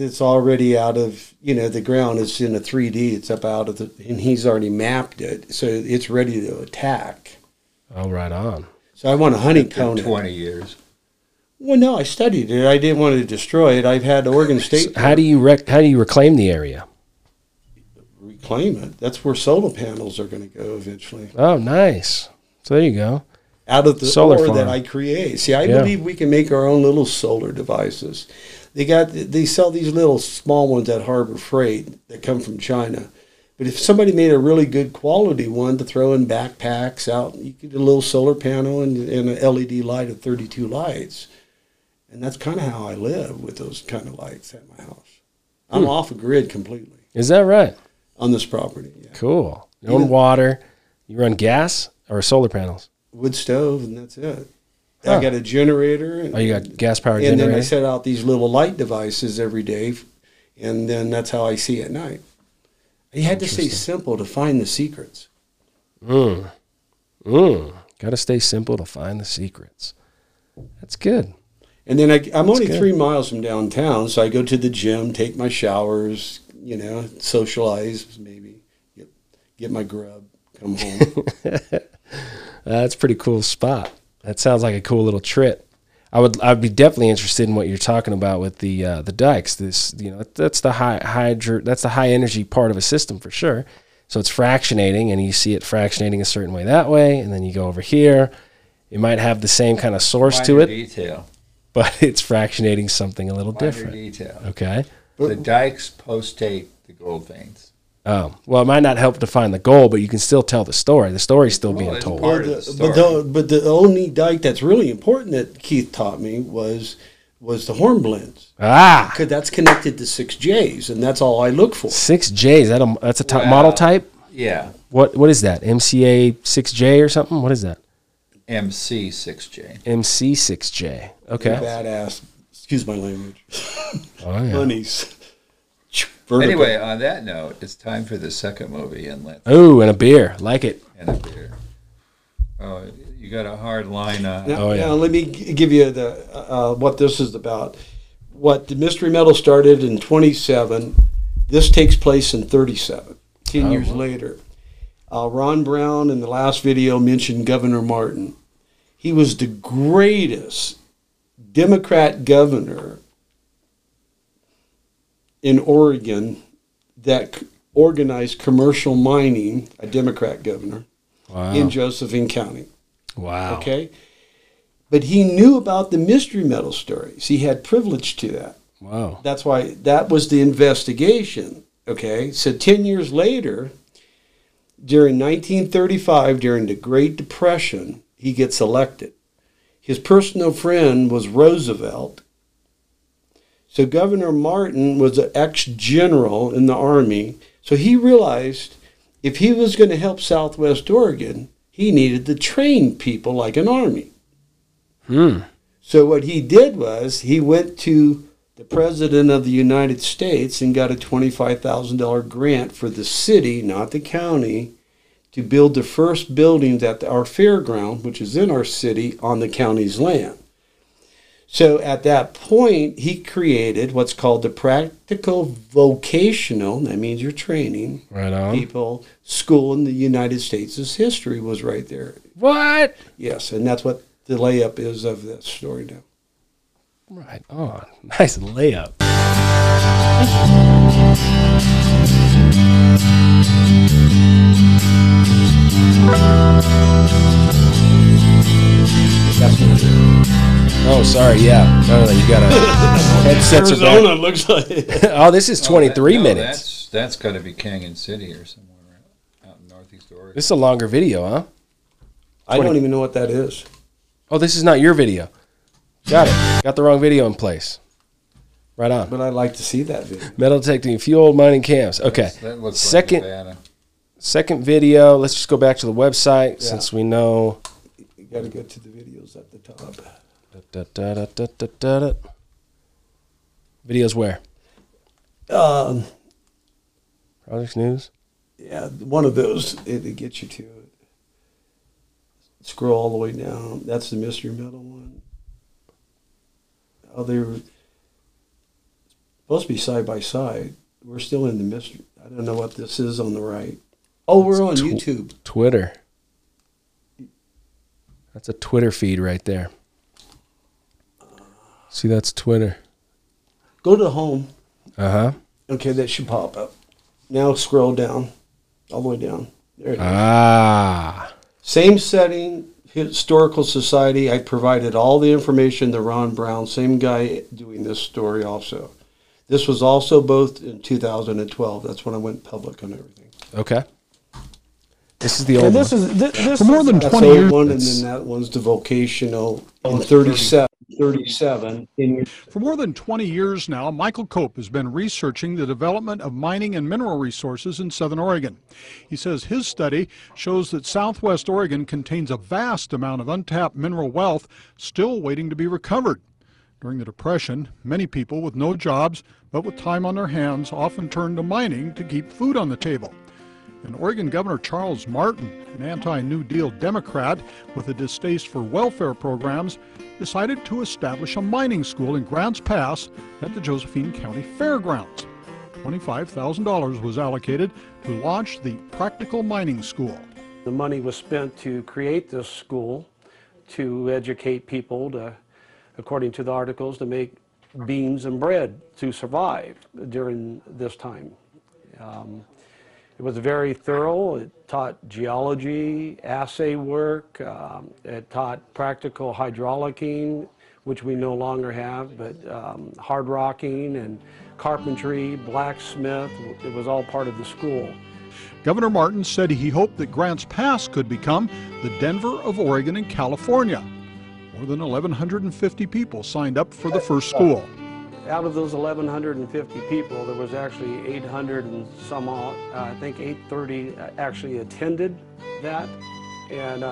it's already out of, you know, the ground. It's in a 3D. It's up out of and he's already mapped it. So it's ready to attack. Oh, right on. So I want to honeycomb it. 20 years. Well, no, I studied it. I didn't want to destroy it. I've had Oregon State. So how do you reclaim the area? Reclaim it. That's where solar panels are going to go eventually. Oh, nice. So there you go. Out of the solar ore that I create. See, I believe we can make our own little solar devices. They sell these little small ones at Harbor Freight that come from China. But if somebody made a really good quality one to throw in backpacks out, you could do a little solar panel and an LED light of 32 lights. And that's kind of how I live with those kind of lights at my house. I'm off the grid completely. Is that right? On this property, yeah. Cool. No water. You run gas or solar panels? Wood stove, and that's it. Huh. I got a generator. And, oh, you got gas-powered generator? And then I set out these little light devices every day, and then that's how I see at night. You had to stay simple to find the secrets. Got to stay simple to find the secrets. That's good. And then I'm only 3 miles from downtown, so I go to the gym, take my showers, you know, socialize, maybe get my grub, come home. That's a pretty cool spot. That sounds like a cool little trip. I'd be definitely interested in what you're talking about with the dikes. This, you know, that's the high energy part of a system for sure. So it's fractionating, and you see it fractionating a certain way that way, and then you go over here. It might have the same kind of source to it. Detail. But it's fractionating something a little different. Detail. Okay. The dikes post-date the gold veins. Oh, well, it might not help define the goal, but you can still tell the story. The story's still being told. But the only dike that's really important that Keith taught me was the hornblende. Ah. Because that's connected to 6Js, and that's all I look for. 6Js, that's a model type? Yeah. What is that, MCA 6J or something? What is that? MC 6J. MC 6J, okay. You're badass. Excuse my language. Oh, yeah. Bunnies. Vertical. Anyway, on that note, it's time for the second movie, and ooh, and a beer, like it. And a beer. Oh, you got a hard line on. Now, now let me give you the what this is about. What the Mystery Metal started in 27. This takes place in 37, 10 years later. Ron Brown in the last video mentioned Governor Martin. He was the greatest Democrat governor in Oregon that organized commercial mining, a Democrat governor, in Josephine County. Wow. Okay? But he knew about the mystery metal stories. He had privilege to that. Wow. That's why that was the investigation. Okay? So 10 years later, during 1935, during the Great Depression, he gets elected. His personal friend was Roosevelt. So Governor Martin was an ex-general in the Army, so he realized if he was going to help Southwest Oregon, he needed to train people like an Army. So what he did was he went to the President of the United States and got a $25,000 grant for the city, not the county, to build the first buildings at our fairground, which is in our city, on the county's land. So at that point, he created what's called the Practical Vocational, that means you're training people, school in the United States' history was right there. What? Yes, and that's what the layup is of that story now. Right on. Nice layup. That's what it is. Oh, sorry, yeah. No, you got a headsets of Arizona looks like. Oh, this is 23 minutes. That's got to be Canyon City or somewhere out in northeast Oregon. This is a longer video, huh? I don't even know what that is. Oh, this is not your video. Got it. Got the wrong video in place. Right on. But I'd like to see that video. Metal detecting, fuel mining camps. Okay. That looks second video. Let's just go back to the website since we know. You got to go to the videos at the top. Videos where? Projects News? Yeah, one of those. It gets you to it. Scroll all the way down. That's the Mystery Metal one. Oh, they were supposed to be side by side. We're still in the mystery. I don't know what this is on the right. Oh, we're on YouTube. Twitter. That's a Twitter feed right there. See, that's Twitter. Go to home. Uh-huh. Okay, that should pop up. Now scroll down, all the way down. There it is. Ah. Same setting. Historical Society. I provided all the information to Ron Brown, same guy doing this story also. This was also both in 2012. That's when I went public on everything. Okay. This is the old this for more than 20 years. One, and then that one's the vocational in 37. For more than 20 years now, Michael Cope has been researching the development of mining and mineral resources in Southern Oregon. He says his study shows that Southwest Oregon contains a vast amount of untapped mineral wealth still waiting to be recovered. During the Depression, many people with no jobs but with time on their hands often turned to mining to keep food on the table. And Oregon Governor Charles Martin, an anti-New Deal Democrat with a distaste for welfare programs, decided to establish a mining school in Grants Pass at the Josephine County Fairgrounds. $25,000 was allocated to launch the Practical Mining School. The money was spent to create this school, to educate people, to, according to the articles, to make beans and bread to survive during this time. It was very thorough. It taught geology, assay work. It taught practical hydraulicking, which we no longer have, but hard rocking and carpentry, blacksmith. It was all part of the school. Governor Martin said he hoped that Grants Pass could become the Denver of Oregon and California. More than 1,150 people signed up for the first school. Out of those 1,150 people, there was actually 800 and some odd, I think 830 actually attended that. And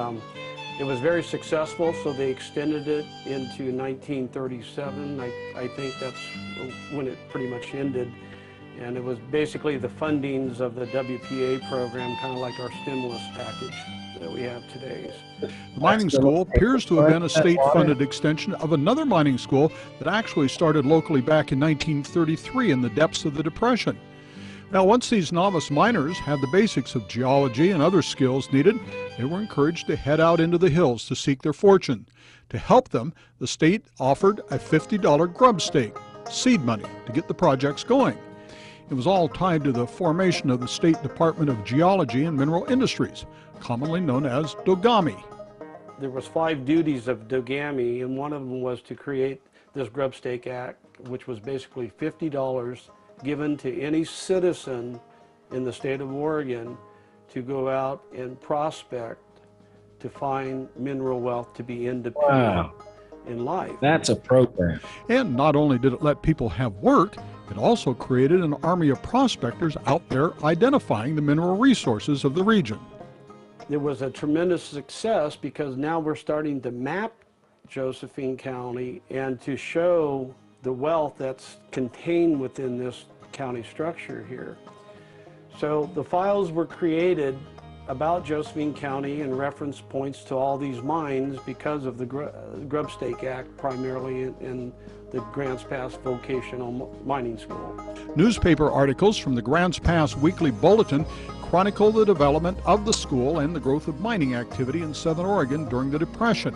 it was very successful, so they extended it into 1937. I think that's when it pretty much ended. And it was basically the fundings of the WPA program, kind of like our stimulus package that we have today. The mining school appears to have been a state-funded extension of another mining school that actually started locally back in 1933 in the depths of the Depression. Now, once these novice miners had the basics of geology and other skills needed, they were encouraged to head out into the hills to seek their fortune. To help them, the state offered a $50 grub stake, seed money, to get the projects going. It was all tied to the formation of the State Department of Geology and Mineral Industries, commonly known as Dogami. There was 5 duties of Dogami, and one of them was to create this Grubstake Act, which was basically $50 given to any citizen in the state of Oregon to go out and prospect to find mineral wealth to be independent. Wow. In life. That's a program. And not only did it let people have work, it also created an army of prospectors out there identifying the mineral resources of the region. It was a tremendous success because now we're starting to map Josephine County and to show the wealth that's contained within this county structure here. So the files were created about Josephine County and reference points to all these mines because of the Grubstake Act, primarily in the Grants Pass Vocational Mining School. Newspaper articles from the Grants Pass Weekly Bulletin chronicle the development of the school and the growth of mining activity in Southern Oregon during the Depression.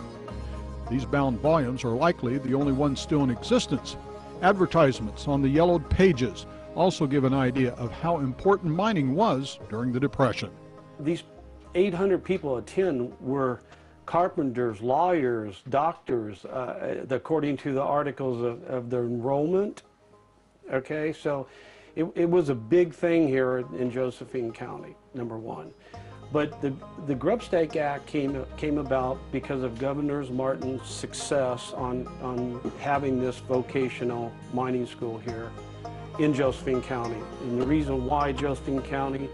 These bound volumes are likely the only ones still in existence. Advertisements on the yellowed pages also give an idea of how important mining was during the Depression. These 800 people attend were carpenters, lawyers, doctors, according to the articles of the enrollment. Okay, so it was a big thing here in Josephine County, number one. But the Grubstake Act came about because of Governor Martin's success on having this vocational mining school here in Josephine County. And the reason why Josephine County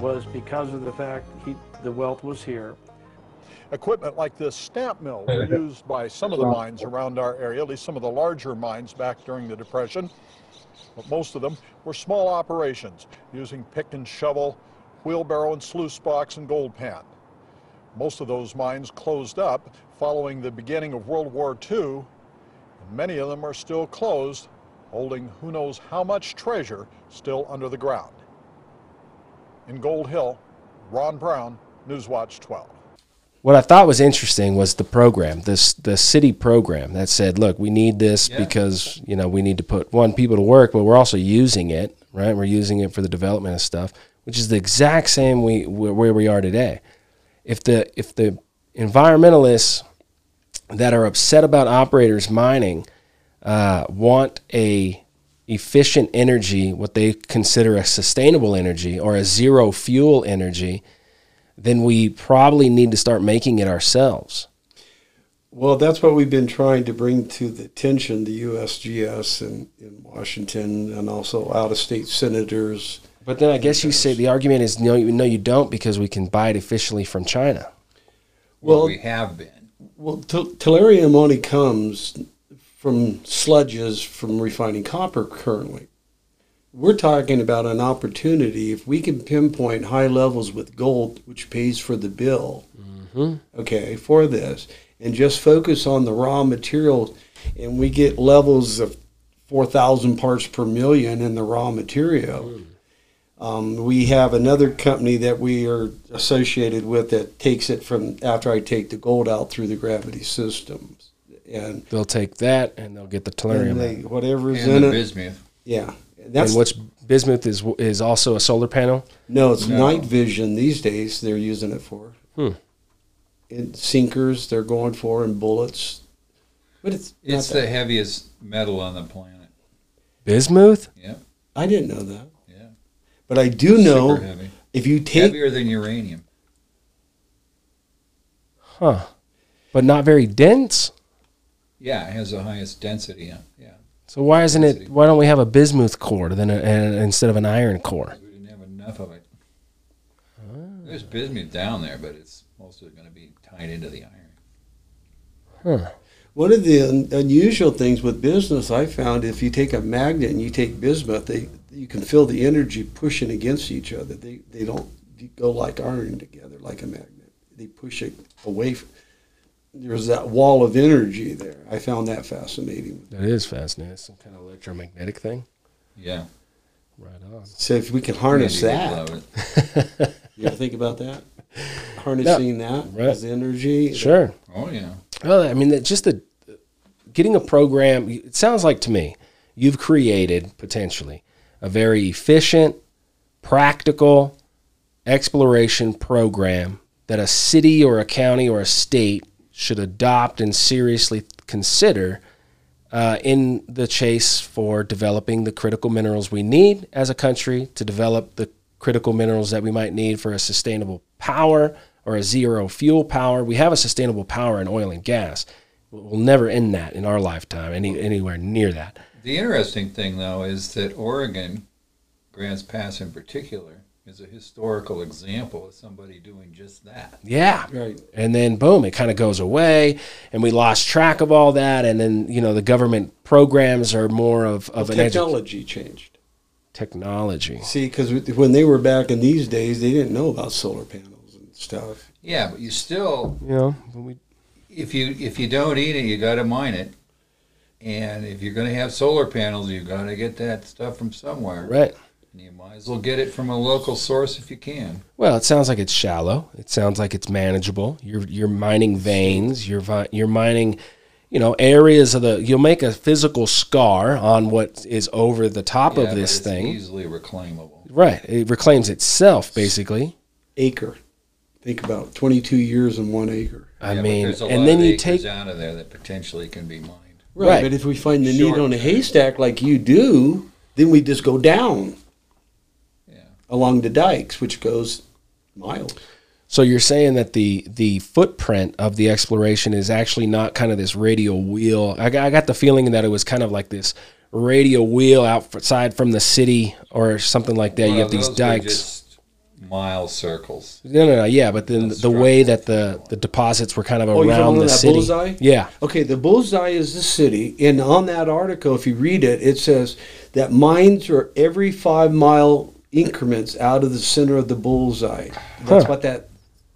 was because of the fact the wealth was here. Equipment like this stamp mill were used by some of the mines around our area, at least some of the larger mines back during the Depression. But most of them were small operations using pick and shovel, wheelbarrow and sluice box and gold pan. Most of those mines closed up following the beginning of World War II, and many of them are still closed, holding who knows how much treasure still under the ground. In Gold Hill, Ron Brown, Newswatch 12. What I thought was interesting was the program, the city program that said, look, we need this because, you know, we need to put, one, people to work, but we're also using it, right? We're using it for the development of stuff, which is the exact same where we are today. If the environmentalists that are upset about operators mining want a efficient energy, what they consider a sustainable energy or a zero fuel energy, then we probably need to start making it ourselves. Well, that's what we've been trying to bring to the attention, the USGS in Washington and also out-of-state senators. But then I guess you say the argument is, no, you don't, because we can buy it efficiently from China. Well, we have been. Well, tellurium only comes from sludges from refining copper currently. We're talking about an opportunity. If we can pinpoint high levels with gold, which pays for the bill, okay, for this, and just focus on the raw material, and we get levels of 4,000 parts per million in the raw material. We have another company that we are associated with that takes it from, after I take the gold out through the gravity systems. And they'll take that and they'll get the tellurium. Whatever is in it. Bismuth. Yeah. And what's bismuth is also a solar panel? No, it's night vision these days they're using it for. And sinkers they're going for, and bullets. But it's the heaviest metal on the planet. Bismuth? Yeah. I didn't know that. But I do know if you take... Heavier than uranium. Huh. But not very dense? Yeah, it has the highest density. Yeah. So why isn't it... Why don't we have a bismuth core than instead of an iron core? We didn't have enough of it. There's bismuth down there, but it's mostly going to be tied into the iron. Huh. One of the unusual things with bismuth I found, if you take a magnet and you take bismuth, you can feel the energy pushing against each other. They don't go like iron together, like a magnet. They push it away. There's that wall of energy there. I found that fascinating. That is fascinating. It's some kind of electromagnetic thing. Yeah. Right on. So if we can harness that. You ever think about that? Harnessing that as energy? Sure. Oh, yeah. Well, I mean, just getting a program, it sounds like to me, you've created, potentially, a very efficient, practical exploration program that a city or a county or a state should adopt and seriously consider in the chase for developing the critical minerals we need as a country to develop the critical minerals that we might need for a sustainable power or a zero fuel power. We have a sustainable power in oil and gas. We'll never end that in our lifetime, anywhere near that. The interesting thing, though, is that Oregon, Grants Pass in particular, is a historical example of somebody doing just that. Yeah. Right. And then, boom, it kind of goes away, and we lost track of all that, and then, you know, the government programs are more of an... Technology changed. Technology. See, because when they were back in these days, they didn't know about solar panels and stuff. Yeah, but you still... You know, if you don't eat it, you got to mine it. And if you're going to have solar panels, you've got to get that stuff from somewhere. Right. And you might as well get it from a local source if you can. Well, it sounds like it's shallow. It sounds like it's manageable. You're mining veins. You're mining, you know, areas of the... You'll make a physical scar on what is over the top of this thing. It's easily reclaimable. Right. It reclaims itself, basically. Acre. Think about it. 22 years in 1 acre. I mean, there's a lot of acres out of there that potentially can be mined. Right, but if we find the need on a haystack like you do, then we just go down along the dikes, which goes miles. So you're saying that the footprint of the exploration is actually not kind of this radial wheel. I got the feeling that it was kind of like this radial wheel outside from the city or something like that. Well, you have these dikes. Just mile circles. No, yeah, but then the way that the deposits were kind of around the city. Bullseye? Yeah. Okay, the bullseye is the city, and on that article, if you read it, it says that mines are every 5-mile increments out of the center of the bullseye. That's what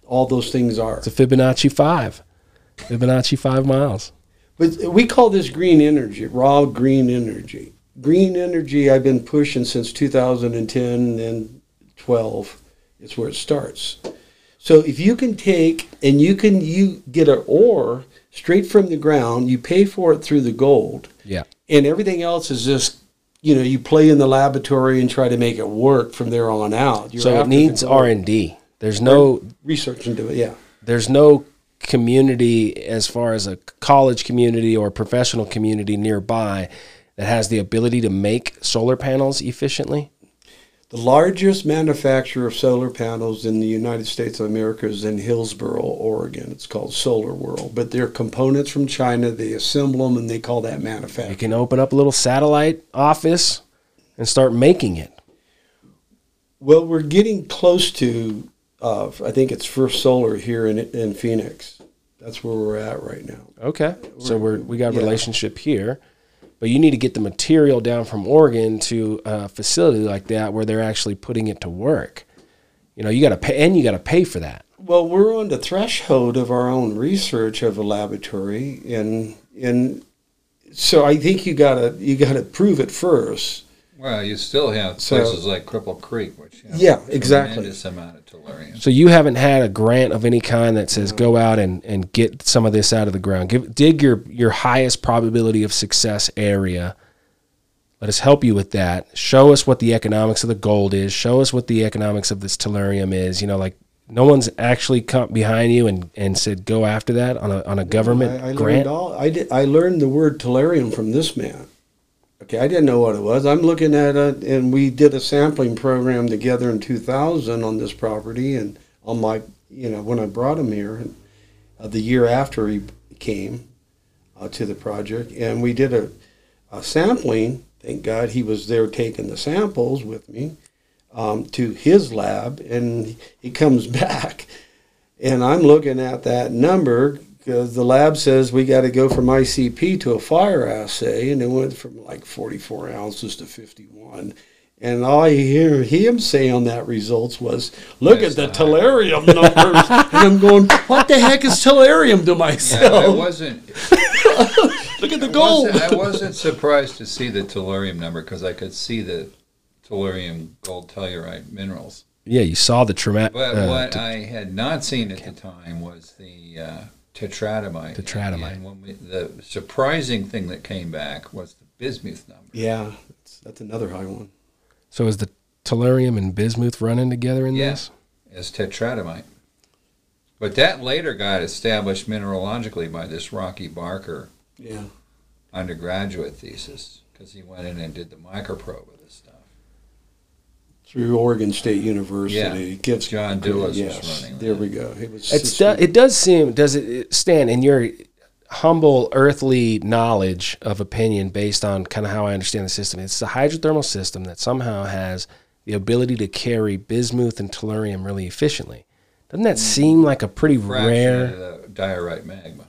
all those things are. It's a Fibonacci 5. Fibonacci 5 miles. But we call this green energy, raw green energy. Green energy I've been pushing since 2010 and 12. It's where it starts. So if you can take and you get an ore straight from the ground, you pay for it through the gold. Yeah. And everything else is just, you know, you play in the laboratory and try to make it work from there on out. So it needs R&D. There's no research into it. Yeah. There's no community, as far as a college community or professional community nearby, that has the ability to make solar panels efficiently? The largest manufacturer of solar panels in the United States of America is in Hillsboro, Oregon. It's called Solar World, but they're components from China. They assemble them, and they call that manufacturing. You can open up a little satellite office and start making it. Well, we're getting close to, I think it's First Solar here in Phoenix. That's where we're at right now. Okay, so we got a relationship here. But you need to get the material down from Oregon to a facility like that where they're actually putting it to work. You know, you got to pay, and you got to pay for that. Well, we're on the threshold of our own research of a laboratory, and so I think you gotta prove it first. Well, you still have places like Cripple Creek, which you have a tremendous amount of tellurium. So you haven't had a grant of any kind that says go out and get some of this out of the ground. Dig your highest probability of success area. Let us help you with that. Show us what the economics of the gold is. Show us what the economics of this tellurium is. You know, like no one's actually come behind you and said go after that on a government grant. I learned the word tellurium from this man. Okay, I didn't know what it was. I'm looking at it, and we did a sampling program together in 2000 on this property, and on my, you know, when I brought him here, and, the year after he came to the project, and we did a sampling. Thank God he was there taking the samples with me to his lab, and he comes back, and I'm looking at that number. Because the lab says we got to go from ICP to a fire assay, and it went from like 44 ounces to 51. And all I hear him say on that results was, look at the tellurium numbers. And I'm going, what the heck is tellurium to myself? Yeah, I wasn't. Look at the gold. I wasn't surprised to see the tellurium number because I could see the tellurium gold telluride minerals. Yeah, you saw the traumatic. But what I had not seen at the time was the... Tetradymite. And when the surprising thing that came back was the bismuth number. Yeah, that's another high one. So is the tellurium and bismuth running together in this? Yes, it's tetradymite. But that later got established mineralogically by this Rocky Barker undergraduate thesis, because he went in and did the microprobe of this stuff. Through Oregon State University, it gives John Dewis running. There we go. It does seem. Does it stand in your humble earthly knowledge of opinion based on kind of how I understand the system? It's a hydrothermal system that somehow has the ability to carry bismuth and tellurium really efficiently. Doesn't that seem like a pretty rare diorite magma?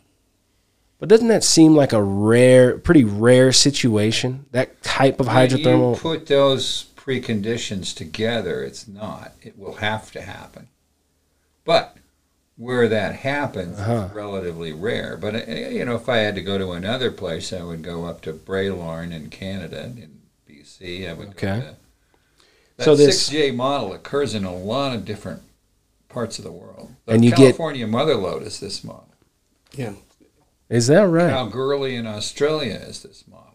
But doesn't that seem like a pretty rare situation? That type of hydrothermal. You put those preconditions together, it will have to happen, but where that happens is relatively rare. But you know, if I had to go to another place, I would go up to Braylorn in Canada, in BC. I would go to that. So this 6J model occurs in a lot of different parts of the world. The and you California mother lode is this model. Yeah, is that right? Kalgoorlie in Australia is this model.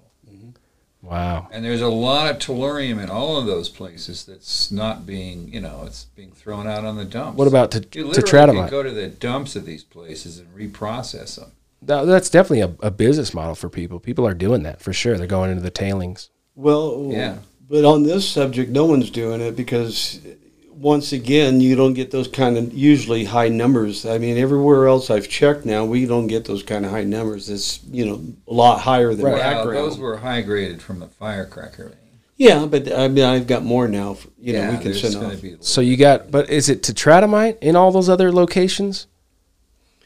Wow. And there's a lot of tellurium in all of those places that's not being, you know, it's being thrown out on the dumps. What about tetradymite? You can go to the dumps of these places and reprocess them. That's definitely a business model for people. People are doing that for sure. They're going into the tailings. Well, yeah. But on this subject, no one's doing it because, once again, you don't get those kind of usually high numbers. I mean, everywhere else I've checked now, we don't get those kind of high numbers. It's, you know, a lot higher than background. Those were high graded from the firecracker. Yeah, but I mean, I've got more now. You know, we can send off. So you got, but is it tetradymite in all those other locations?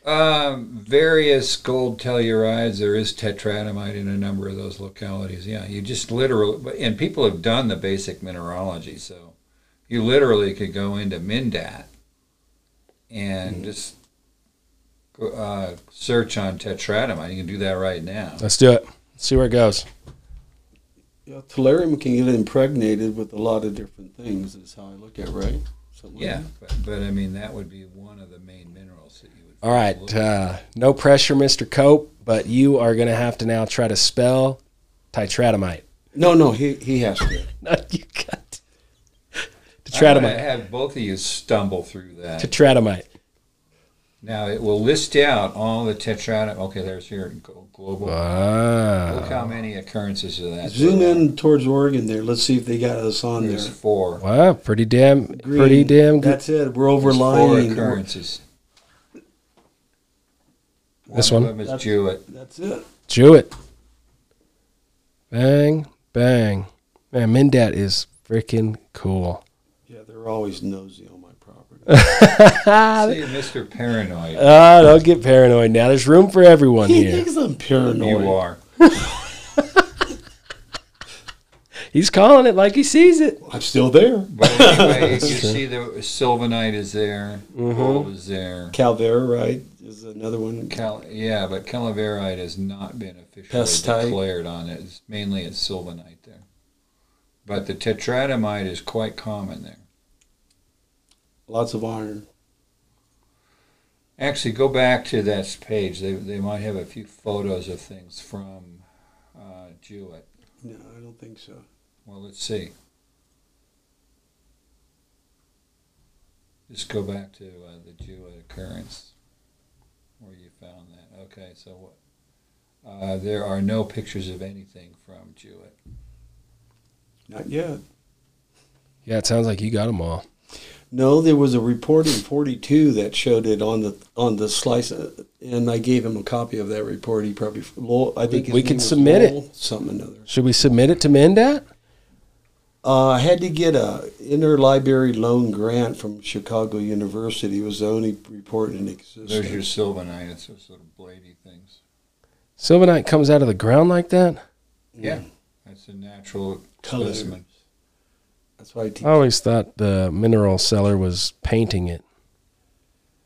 Various gold tellurides. There is tetradymite in a number of those localities. Yeah, you just literally, and people have done the basic mineralogy, so. You literally could go into Mindat and just search on tetradymite. You can do that right now. Let's do it. Let's see where it goes. Yeah, tellurium can get impregnated with a lot of different things. Is how I look at it, right? Something but I mean that would be one of the main minerals that you would. All right, no pressure, Mr. Cope, but you are going to have to now try to spell tetradymite. No, he has to. No, you got. Tetradymite. I have both of you stumble through that. Tetradymite. Now it will list out all the tetradymite. Okay, there's your global. Wow. Look how many occurrences of that. Zoom in towards Oregon there. Let's see if they got us on there. There's four. Wow, pretty damn good. That's it. We're overlying. Four occurrences. This one. Of them is Jewett. That's it. Jewett. Bang, bang. Man, Mindat is freaking cool. Yeah, they're always nosy on my property. See, Mr. Paranoid. Oh, don't get paranoid now. There's room for everyone here. He thinks I'm paranoid. You are. He's calling it like he sees it. I'm still there. But anyway, you see the Sylvanite is there. Gold is there. Calvairite is another one. Yeah, but Calaverite has not been officially declared on it. It's mainly a Sylvanite there. But the tetradymite is quite common there. Lots of iron. Actually, go back to that page. They might have a few photos of things from Jewett. No, I don't think so. Well, let's see. Just go back to the Jewett occurrence where you found that. Okay, so what? There are no pictures of anything from Jewett. Not yet. Yeah, it sounds like you got them all. No, there was a report in 42 that showed it on the slice, and I gave him a copy of that report. He probably, I think we could submit it. Something another. Should we submit it to Mindat? I had to get a interlibrary loan grant from Chicago University. It was the only report in existence. There's your sylvanite. It's those little bladey things. Sylvanite comes out of the ground like that. Yeah, that's a natural. Talisman. That's why I always thought the mineral seller was painting it.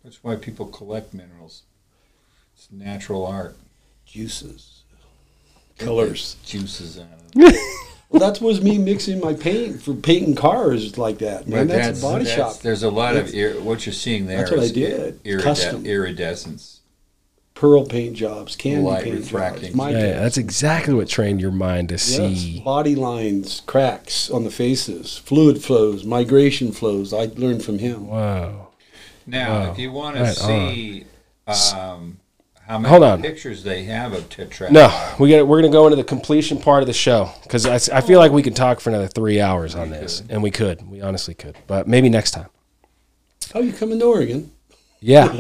That's why people collect minerals. It's natural art. Juices. Colors. Juices out of it. Well, that was me mixing my paint for painting cars like that. Man, that's a body shop. There's a lot of what you're seeing there. That's what I did. Custom. Iridescence. Pearl paint jobs, candy paint refracting. Jobs. Yeah, that's exactly what trained your mind to see. Body lines, cracks on the faces, fluid flows, migration flows. I learned from him. Wow. Now, if you want to see how many pictures they have of tetradymite. No, we're going to go into the completion part of the show because I feel like we could talk for another 3 hours on this. And we could. We honestly could. But maybe next time. Oh, you coming to Oregon? Yeah,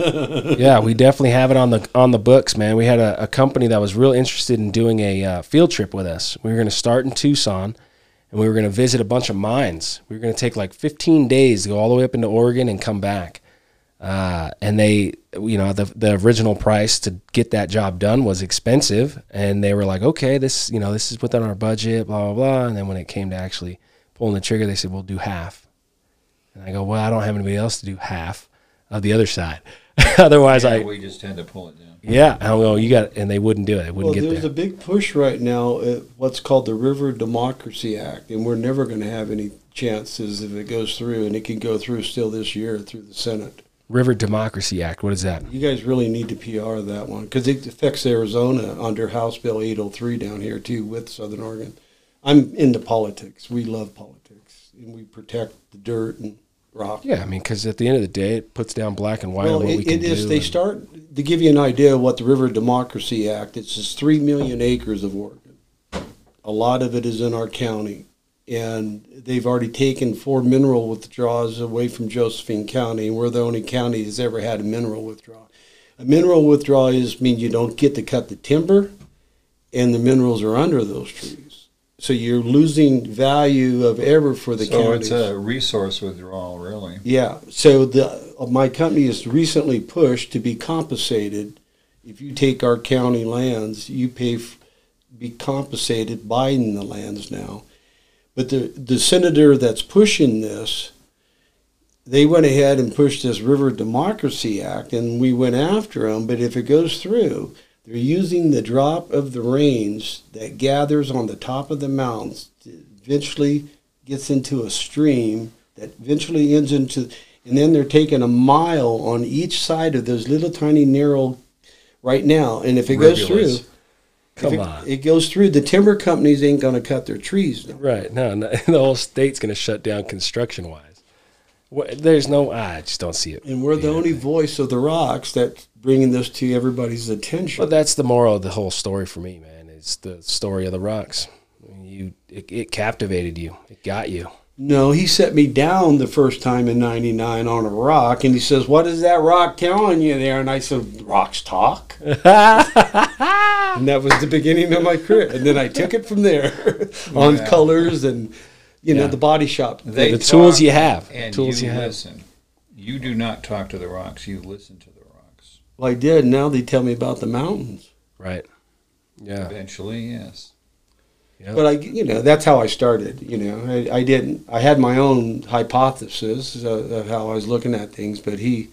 yeah, we definitely have it on the books, man. We had a company that was real interested in doing a field trip with us. We were going to start in Tucson, and we were going to visit a bunch of mines. We were going to take like 15 days to go all the way up into Oregon and come back. And they, you know, the original price to get that job done was expensive, and they were like, okay, this, you know, this is within our budget, blah blah blah. And then when it came to actually pulling the trigger, they said we'll do half. And I go, well, I don't have anybody else to do half of the other side. Otherwise, we just tend to pull it down. Yeah, well, you got, and they wouldn't do it. They wouldn't get there. There's a big push right now at what's called the River Democracy Act, and we're never going to have any chances if it goes through, and it can go through still this year through the Senate. River Democracy Act, what is that? You guys really need to PR that one because it affects Arizona under House Bill 803 down here too with Southern Oregon. I'm into politics. We love politics, and we protect the dirt and rock. Yeah, I mean, because at the end of the day, it puts down black and white on what we can do. Well, they start to give you an idea of what the River Democracy Act, it's just 3 million acres of Oregon. A lot of it is in our county. And they've already taken 4 mineral withdrawals away from Josephine County, and we're the only county that's ever had a mineral withdrawal. A mineral withdrawal means you don't get to cut the timber, and the minerals are under those trees. So you're losing value of ever for the counties. So it's a resource withdrawal, really. Yeah. So my company is recently pushed to be compensated. If you take our county lands, you be compensated buying the lands now. But the senator that's pushing this, they went ahead and pushed this River Democracy Act, and we went after them. But if it goes through, they're using the drop of the rains that gathers on the top of the mountains to eventually gets into a stream that eventually ends into, and then they're taking a mile on each side of those little tiny narrow right now. And if it goes through, it goes through, the timber companies ain't going to cut their trees. No. Right. No, the whole state's going to shut down construction-wise. There's no, I just don't see it. And we're the only voice of the rocks that's bringing this to everybody's attention. Well, that's the moral of the whole story for me, man. It's the story of the rocks. It captivated you. It got you. No, he set me down the first time in '99 on a rock, and he says, "What is that rock telling you there?" And I said, "Rocks talk." And that was the beginning of my career. And then I took it from there on colors and, you know, the body shop. The tools you have. And tools you listen. You do not talk to the rocks. You listen to the rocks. Well, I did. Now they tell me about the mountains. Right. Yeah. Eventually, yes. Yep. But I, you know, that's how I started. You know, I didn't. I had my own hypothesis of how I was looking at things, but he,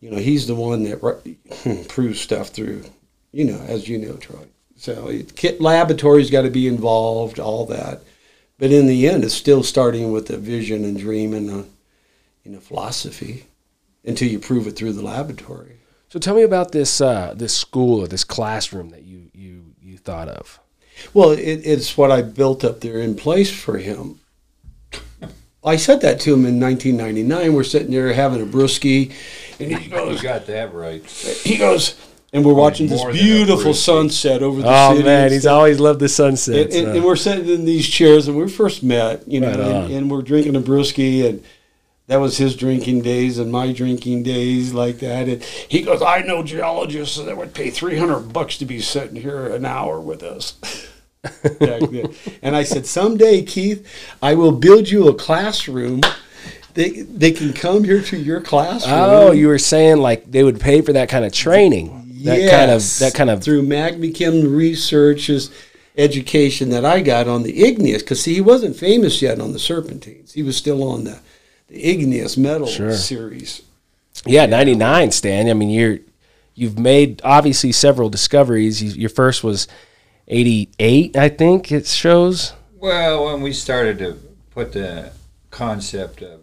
you know, he's the one that proves stuff through, you know, as you know, Troy. So laboratories got to be involved, all that. But in the end, it's still starting with a vision and dream and a, you know, philosophy, until you prove it through the laboratory. So tell me about this this school or this classroom that you thought of. Well, it's what I built up there in place for him. I said that to him in 1999. We're sitting there having a brewski, and he goes, "You got that right." He goes, and we're watching this beautiful sunset over the city. Oh man, he's always loved the sunset. And we're sitting in these chairs, and we first met, you know, and we're drinking a brewski, and that was his drinking days and my drinking days, like that. And he goes, "I know geologists that would pay $300 to be sitting here an hour with us." Back then. And I said, "Someday, Keith, I will build you a classroom. They can come here to your classroom." Oh, you were saying like they would pay for that kind of training, that kind of through Magma Kim researches. Education that I got on the igneous, because see, he wasn't famous yet on the serpentines. He was still on the igneous metal series. Yeah, 99, Stan. I mean, you've made obviously several discoveries. Your first was 88, I think it shows. Well, when we started to put the concept of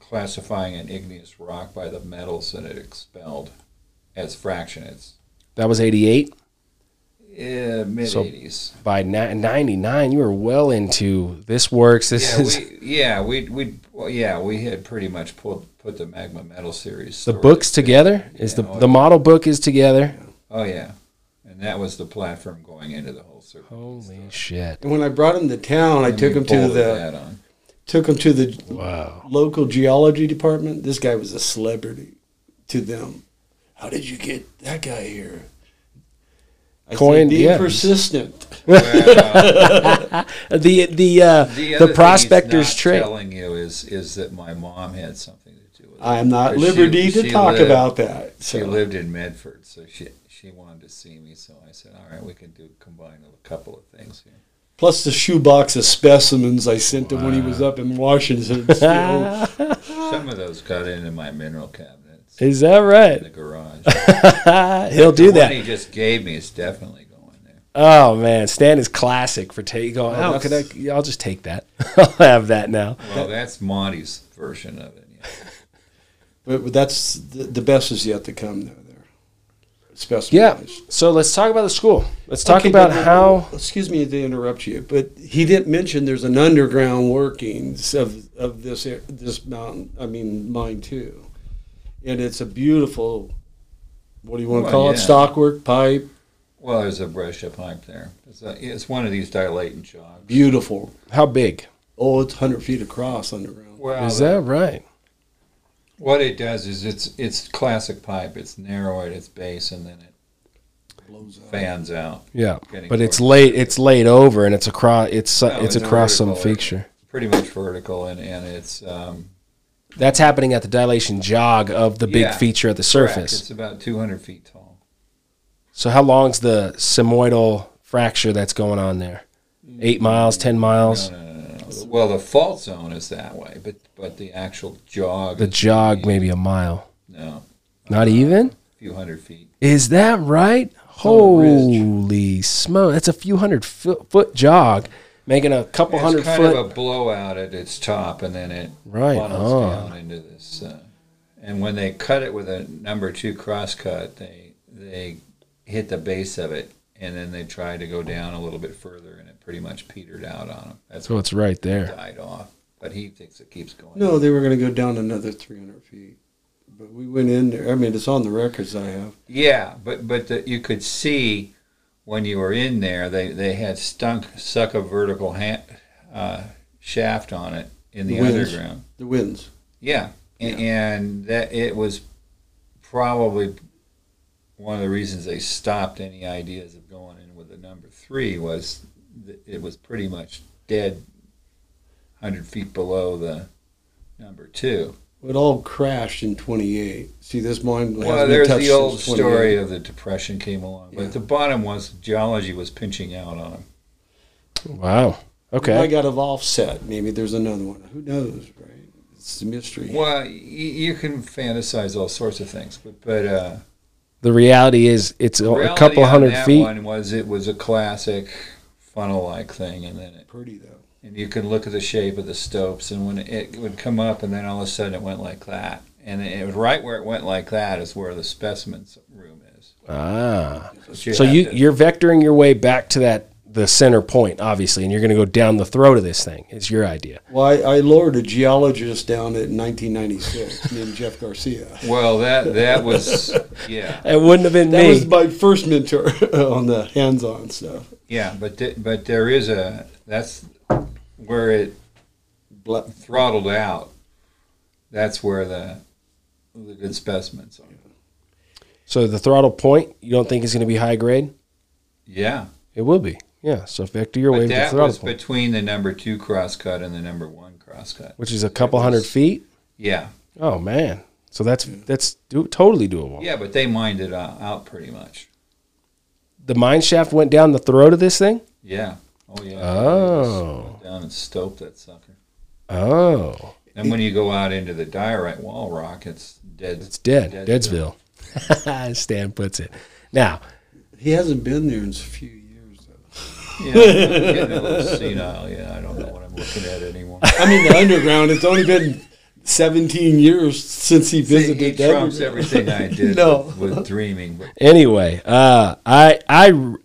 classifying an igneous rock by the metals that it expelled as fractionates. That was 88? Yeah, mid-80s. So by 99, you were well into this works. We had pretty much put the Magma Metal series. The books together? The model book is together? Oh, yeah. And that was the platform going into the whole circuit. Holy shit. And when I brought him to town, I took him to the local geology department. This guy was a celebrity to them. "How did you get that guy here?" Be persistent. Well, the prospector's trick. Telling you is that my mom had something to do with it. I'm not liberty to talk about that. So. She lived in Medford, so she wanted to see me. So I said, "All right, we can combine a couple of things here." Plus the shoebox of specimens I sent him when he was up in Washington. Some of those got into my mineral cabinet. Is that right? In the garage. He'll do that. One he just gave me is definitely going there. Oh man, Stan is classic for going. Oh, how could I? I'll just take that. I'll have that now. Well, that's Monty's version of it. Yeah. But that's the best is yet to come though. Yeah. So let's talk about the school. Let's talk about how. Excuse me to interrupt you, but he didn't mention there's an underground workings of this mountain. I mean, mine too. And it's a beautiful, what do you want to call it, stockwork pipe? Well, there's a breccia pipe there. It's one of these dilatant jogs. Beautiful. How big? Oh, it's 100 feet across underground. Well, is that right? What it does is it's classic pipe. It's narrow at its base, and then it blows fans out. Yeah, but it's laid over, and it's across. It's across some feature. It's pretty much vertical, and it's. That's happening at the dilation jog of the big feature at the surface. Correct. It's about 200 feet tall. So how long's the sigmoidal fracture that's going on there? 8 miles, 10 miles? No. Well, the fault zone is that way, but the actual jog... maybe a mile. No. Not even? A few hundred feet. Is that right? Holy smoke. That's a few hundred foot jog. Making a couple hundred foot. It's kind of a blowout at its top, and then it funnels down into this. And when they cut it with a #2 crosscut, they hit the base of it, and then they tried to go down a little bit further, and it pretty much petered out on them. So it's right there. Died off. But he thinks it keeps going. No, they were going to go down another 300 feet. But we went in there. I mean, it's on the records I have. Yeah, but you could see when you were in there, they had stuck a vertical shaft on it in the underground. The winds. Yeah. Yeah. And that it was probably one of the reasons they stopped any ideas of going in with the number 3 was it was pretty much dead 100 feet below the number 2. It all crashed in 28. See, this mine hasn't been touched since 28. Well, there's the old story of the Depression came along. Yeah. But the bottom was geology was pinching out on them. Wow. Okay. I got an offset. Maybe there's another one. Who knows, right? It's a mystery. Well, you can fantasize all sorts of things, but the reality is it's a couple hundred feet. One was it was a classic funnel-like thing, and then it pretty though. And you can look at the shape of the stopes, and when it would come up, and then all of a sudden it went like that, and it was right where it went like that is where the specimens room is. Ah, so you're vectoring your way back to that. The center point, obviously, and you're going to go down the throat of this thing. It's your idea. Well, I lured a geologist down in 1996 named Jeff Garcia. Well, that was, yeah. It wouldn't have been me. That was my first mentor on the hands-on stuff. Yeah, but there is that's where it throttled out. That's where the good specimens are. So the throttle point, you don't think is going to be high grade? Yeah. It will be. Yeah, so vector your wave to the throttle point. That was between the number 2 crosscut and the number 1 crosscut. Which is a couple hundred feet? Yeah. Oh, man. So that's totally doable. Yeah, but they mined it out pretty much. The mine shaft went down the throat of this thing? Yeah. Oh, yeah. Oh. Went down and stoped that sucker. Oh. And when you go out into the diorite wall rock, it's dead. It's dead. Deadsville. Stan puts it. Now. He hasn't been there in a few years. Yeah, I'm getting a little senile. Yeah, I don't know what I'm looking at anymore. I mean, the underground, it's only been 17 years since he visited. He trumps everything I did with dreaming. But. Anyway, I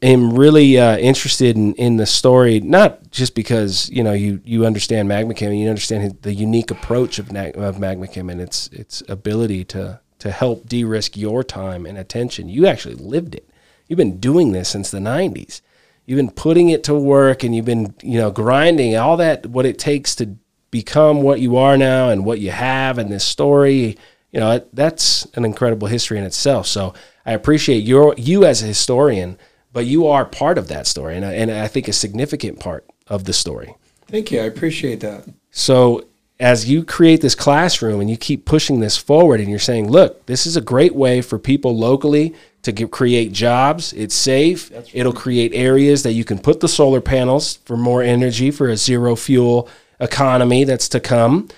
am really interested in the story, not just because, you know, you understand Magma Chem and you understand the unique approach of Magma Chem and its ability to help de-risk your time and attention. You actually lived it. You've been doing this since the 90s. You've been putting it to work, and you've been, you know, grinding all that, what it takes to become what you are now and what you have in this story. You know, that's an incredible history in itself. So I appreciate you as a historian, but you are part of that story, and I think a significant part of the story. Thank you. I appreciate that. So as you create this classroom and you keep pushing this forward and you're saying, look, this is a great way for people locally to create jobs. It's safe. Right. It'll create areas that you can put the solar panels for more energy for a zero fuel economy that's to come.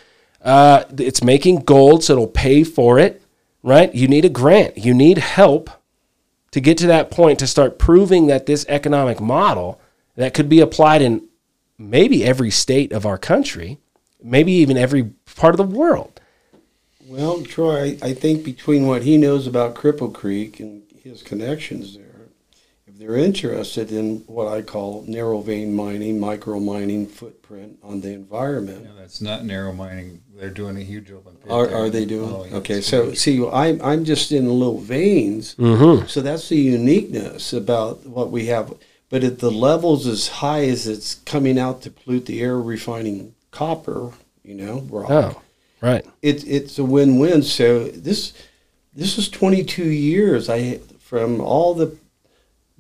It's making gold, so it'll pay for it, right? You need a grant. You need help to get to that point to start proving that this economic model that could be applied in maybe every state of our country, maybe even every part of the world. Well, Troy, I think between what he knows about Cripple Creek and his connections there, if they're interested in what I call narrow vein mining, micro mining footprint on the environment. No, that's not narrow mining. They're doing a huge open pit. Are they doing? Oh, yeah, okay, so huge. See, I'm just in little veins. Mm-hmm. So that's the uniqueness about what we have. But at the levels as high as it's coming out to pollute the air, refining copper, you know, rock. Oh. Right. It's a win-win. So this is 22 years from all the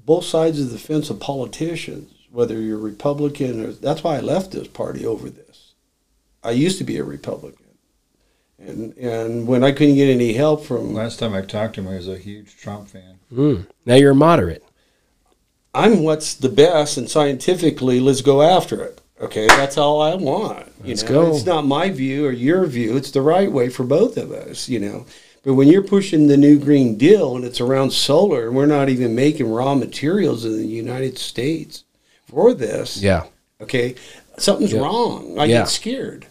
both sides of the fence of politicians, whether you're Republican or that's why I left this party over this. I used to be a Republican, and when I couldn't get any help from last time I talked to him, I was a huge Trump fan. Mm. Now you're a moderate. I'm what's the best, and scientifically, let's go after it. Okay, that's all I want. Let's go. It's not my view or your view. It's the right way for both of us, you know. But when you're pushing the new Green Deal and it's around solar and we're not even making raw materials in the United States for this. Yeah. Okay, something's wrong. I get scared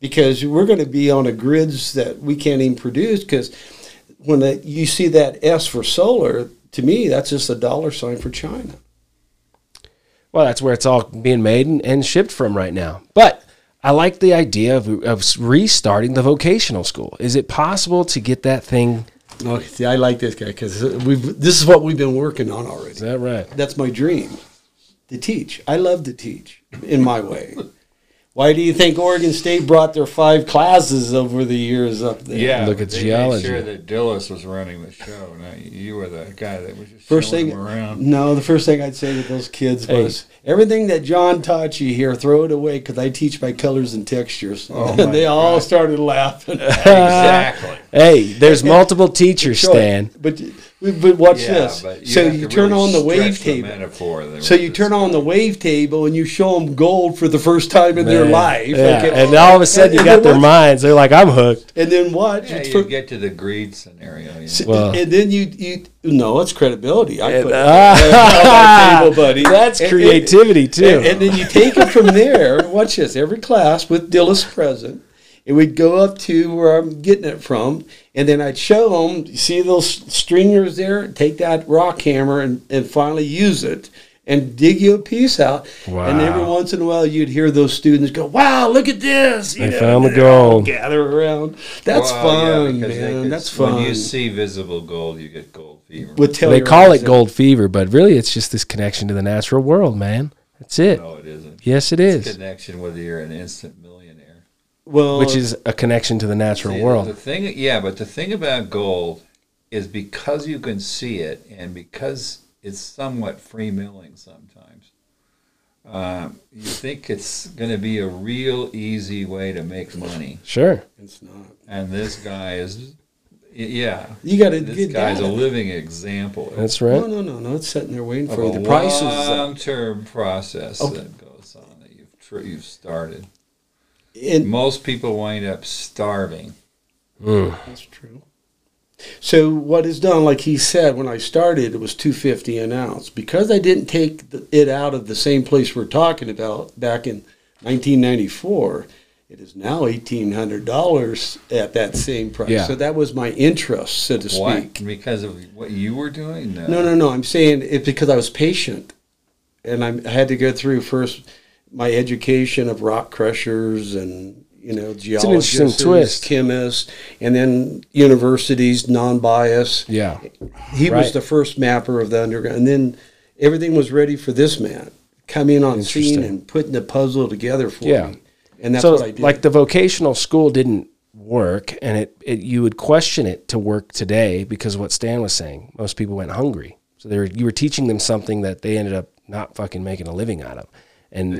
because we're going to be on a grids that we can't even produce because when you see that S for solar, to me, that's just a dollar sign for China. Well, that's where it's all being made and shipped from right now. But I like the idea of restarting the vocational school. Is it possible to get that thing? Okay, see, I like this guy because this is what we've been working on already. Is that right? That's my dream, to teach. I love to teach in my way. Why do you think Oregon State brought their 5 classes over the years up there? Yeah, look at geology. Made sure that Dillis was running the show. Now, you were the guy that was just showing them around. No, the first thing I'd say to those kids was, everything that John taught you here, throw it away, because I teach by colors and textures. Oh, and they all started laughing. Exactly. Hey, there's multiple teachers, Stan. But watch this. But so you turn really on the wave table. So you turn on the wave table and you show them gold for the first time in their life. Yeah. Okay. And all of a sudden you got their minds. They're like, I'm hooked. And then what? Yeah, you get to the greed scenario. Yeah. So, well, and then you it's credibility. I put it on the table, buddy. That's creativity too. And then you take it from there. Watch this. Every class with Dillis present. And we'd go up to where I'm getting it from, and then I'd show them, see those stringers there? Take that rock hammer and finally use it and dig you a piece out. Wow. And every once in a while, you'd hear those students go, wow, look at this. You know, found the gold. Gather around. That's fun, yeah, man. That's fun. When you see visible gold, you get gold fever. They call it gold fever, but really it's just this connection to the natural world, man. That's it. No, it isn't. Yes, it's a connection whether you're an instant millionaire. Well, which is a connection to the natural world. The thing about gold is because you can see it and because it's somewhat free milling sometimes, you think it's going to be a real easy way to make money. Sure. It's not. And this guy is... Yeah, you got to. This guy's a living example. That's right. No. It's sitting there waiting for you. The price is a long-term process that goes on that you've started. And most people wind up starving. Mm. That's true. So what is done, like he said, when I started, it was $2.50 an ounce. Because I didn't take it out of the same place we're talking about back in 1994, it is now $1,800 at that same price. Yeah. So that was my interest, so to speak. Because of what you were doing? No. I'm saying it because I was patient. And I had to go through first... my education of rock crushers and, geologists, chemists, and then universities, non-bias. Yeah. He was the first mapper of the underground. And then everything was ready for this man coming on scene and putting the puzzle together for me. And that's what I did. Like the vocational school didn't work, and you would question it to work today because of what Stan was saying. Most people went hungry. So you were teaching them something that they ended up not fucking making a living out of. And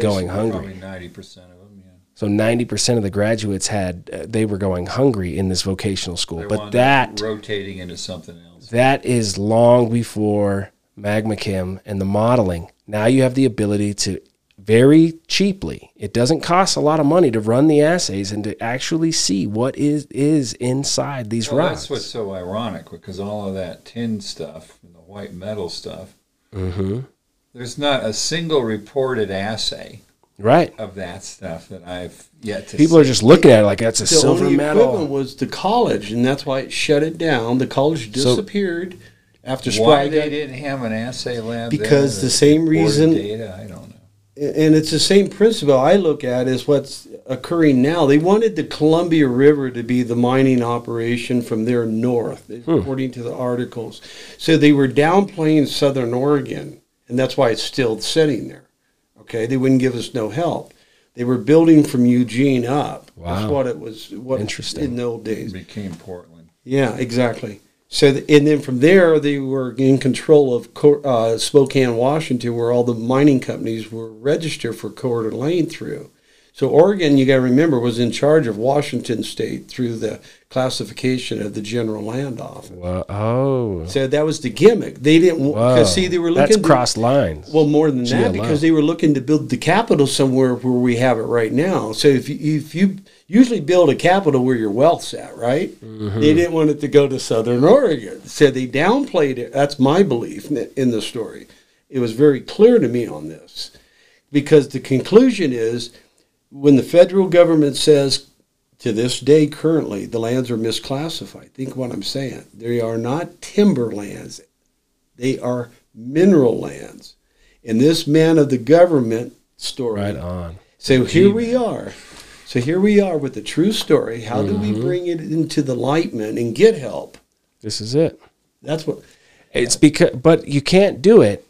going hungry. Probably 90% of them, yeah. So 90% of the graduates they were going hungry in this vocational school. Rotating into something else. That is long before Magma Chem and the modeling. Now you have the ability to very cheaply. It doesn't cost a lot of money to run the assays and to actually see what is inside these rocks. That's what's so ironic, because all of that tin stuff and the white metal stuff. Mm-hmm. There's not a single reported assay of that stuff that I've yet to see. People are just looking at it like that's a silver medal. The equipment was the college, and that's why it shut it down. The college disappeared after Spry. Why they didn't have an assay lab there? Because the same reason. Data, I don't know. And it's the same principle I look at is what's occurring now. They wanted the Columbia River to be the mining operation from there north, according to the articles. So they were downplaying Southern Oregon. And that's why it's still sitting there. Okay, they wouldn't give us no help. They were building from Eugene up. Wow. That's what it was. Interesting. In the old days. It became Portland. Yeah, exactly. So, and then from there, they were in control of Spokane, Washington, where all the mining companies were registered for Coeur d'Alene through. So Oregon, you got to remember, was in charge of Washington State through the classification of the General Land Office. Wow. Oh. So that was the gimmick. They didn't because see they were looking to cross lines. Well, more than that, because they were looking to build the capital somewhere where we have it right now. So if you usually build a capital where your wealth's at, right? Mm-hmm. They didn't want it to go to Southern Oregon, so they downplayed it. That's my belief in the story. It was very clear to me on this, because the conclusion is. When the federal government says, to this day currently, the lands are misclassified. Think what I'm saying. They are not timber lands. They are mineral lands. And this man of the government story So here we are. So here we are with the true story. How do we bring it into the lightman and get help? This is it. That's what it's because. But you can't do it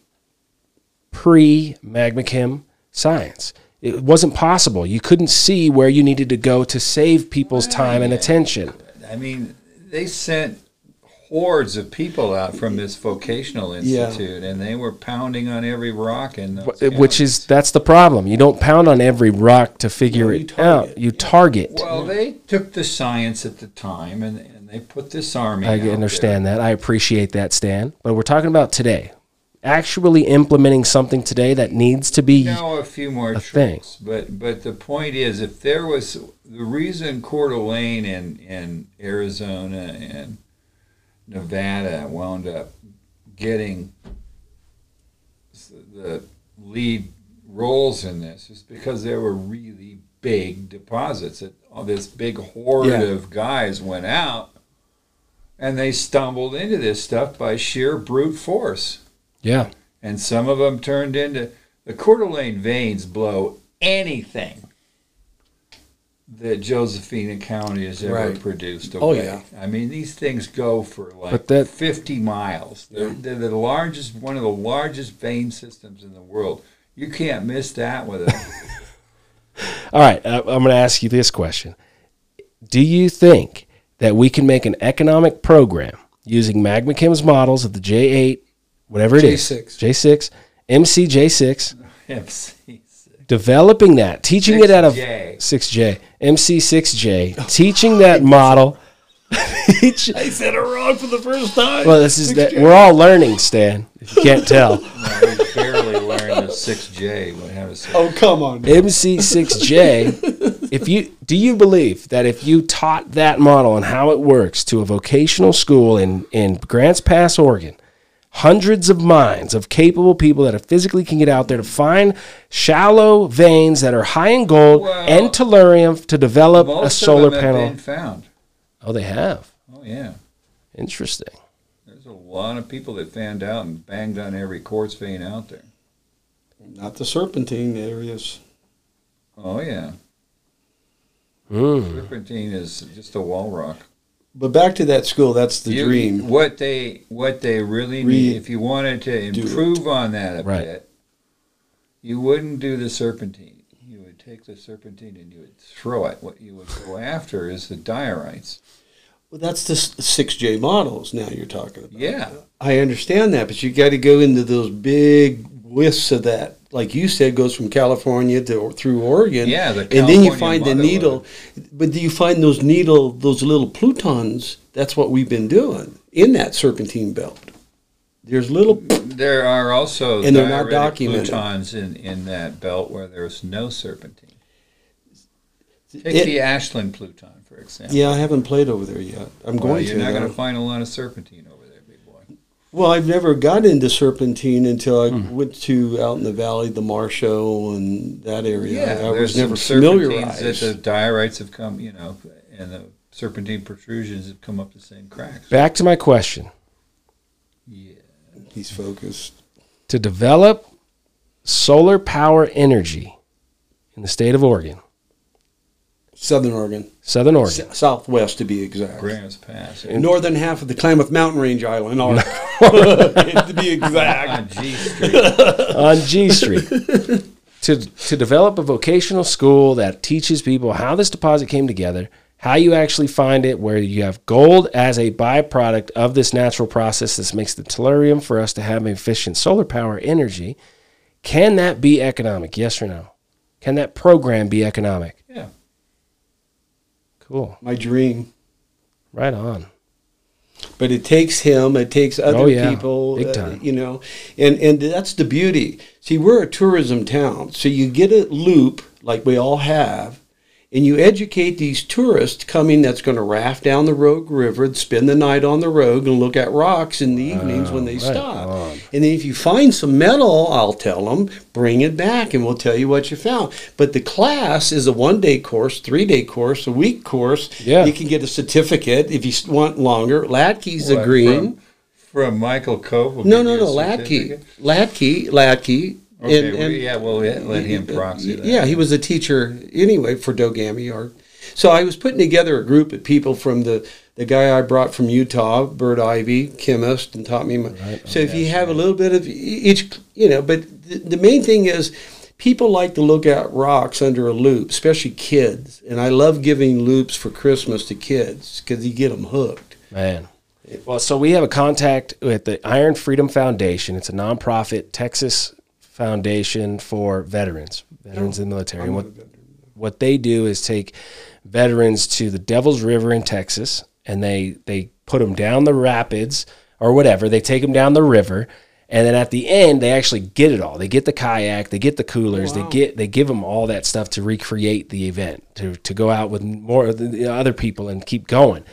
pre-Magma Chem science. It wasn't possible. You couldn't see where you needed to go to save people's time and attention. I mean, they sent hordes of people out from this vocational institute, and they were pounding on every rock. And that's the problem. You don't pound on every rock to figure it out. You target. Well, they took the science at the time, and they put this army. I understand that. I appreciate that, Stan. But we're talking about today, actually implementing something today that needs to be a few more things. But the point is, if there was the reason Coeur d'Alene and Arizona and Nevada wound up getting the lead roles in this is because there were really big deposits. That all this big horde of guys went out, and they stumbled into this stuff by sheer brute force. Yeah. And some of them turned into... The Coeur d'Alene veins blow anything that Josephine County has ever produced away. Oh, yeah. I mean, these things go for like 50 miles. They're the largest, one of the largest vein systems in the world. You can't miss that with it. All right, I'm going to ask you this question. Do you think that we can make an economic program using Magma Chem's models of the J8, whatever it is, J6, MCJ6, developing that, teaching it out of 6J, MC6J, teaching that model. I said it wrong for the first time. Well, this is that we're all learning, Stan. If you can't tell. No, we barely learned the 6J. Oh, come on, man. MC6J. Do you believe that if you taught that model and how it works to a vocational school in Grants Pass, Oregon, hundreds of mines of capable people that physically can get out there to find shallow veins that are high in gold and tellurium to develop a solar panel. Most of them have been found. Oh, they have? Oh, yeah. Interesting. There's a lot of people that fanned out and banged on every quartz vein out there. Not the serpentine areas. Oh, yeah. Mm. Serpentine is just a wall rock. But back to that school, that's the dream. What they really need, if you wanted to improve on that a bit, you wouldn't do the serpentine. You would take the serpentine and you would throw it. What you would go after is the diorites. Well, that's the 6J models now you're talking about. Yeah. I understand that, but you got to go into those big whiffs of that. Like you said, goes from California through Oregon, and then you find the needle. But do you find those little plutons? That's what we've been doing in that serpentine belt. There's little. There are also and they're not documented plutons in that belt where there's no serpentine. Take the Ashland pluton, for example. Yeah, I haven't played over there yet. I'm going to. You're not going to find a lot of serpentine over there. Well, I've never got into serpentine until I went to out in the valley, the Marshall and that area. Yeah, I was never familiarized. The diorites have come, and the serpentine protrusions have come up the same cracks. Back to my question. Yeah. He's focused. To develop solar power energy in the state of Oregon. Southern Oregon. Southern Oregon. Southwest, to be exact. Grants Pass. Northern half of the Klamath Mountain Range island. To be exact. On G Street. On G Street. To develop a vocational school that teaches people how this deposit came together, how you actually find it, where you have gold as a byproduct of this natural process. This makes the tellurium for us to have efficient solar power energy. Can that be economic? Yes or no? Can that program be economic? Yeah. Cool. My dream. Right on. But it takes him, it takes other people, big time. And that's the beauty. See, we're a tourism town, so you get a loop like we all have, and you educate these tourists coming that's going to raft down the Rogue River and spend the night on the Rogue and look at rocks in the evenings when they stop. On. And then if you find some metal, I'll tell them, bring it back and we'll tell you what you found. But the class is a one-day course, three-day course, a week course. Yeah. You can get a certificate if you want longer. Ladkey's agreeing. From Michael Cope? No, Ladkey. Okay, and, yeah, we'll let him proxy that. Yeah, he was a teacher anyway for Dogami. So I was putting together a group of people from the guy I brought from Utah, Bert Ivey, chemist, and taught me. So if you have a little bit of each, you know, but the main thing is people like to look at rocks under a loop, especially kids. And I love giving loops for Christmas to kids because you get them hooked. Man. Well, so we have a contact at the Iron Freedom Foundation. It's a nonprofit Texas foundation for veterans in the military. What they do is take veterans to the Devil's River in Texas, and they put them down the rapids or whatever. They take them down the river, and then at the end, they actually get it all. They get the kayak, they get the coolers, they give them all that stuff to recreate the event, to go out with more other people and keep going.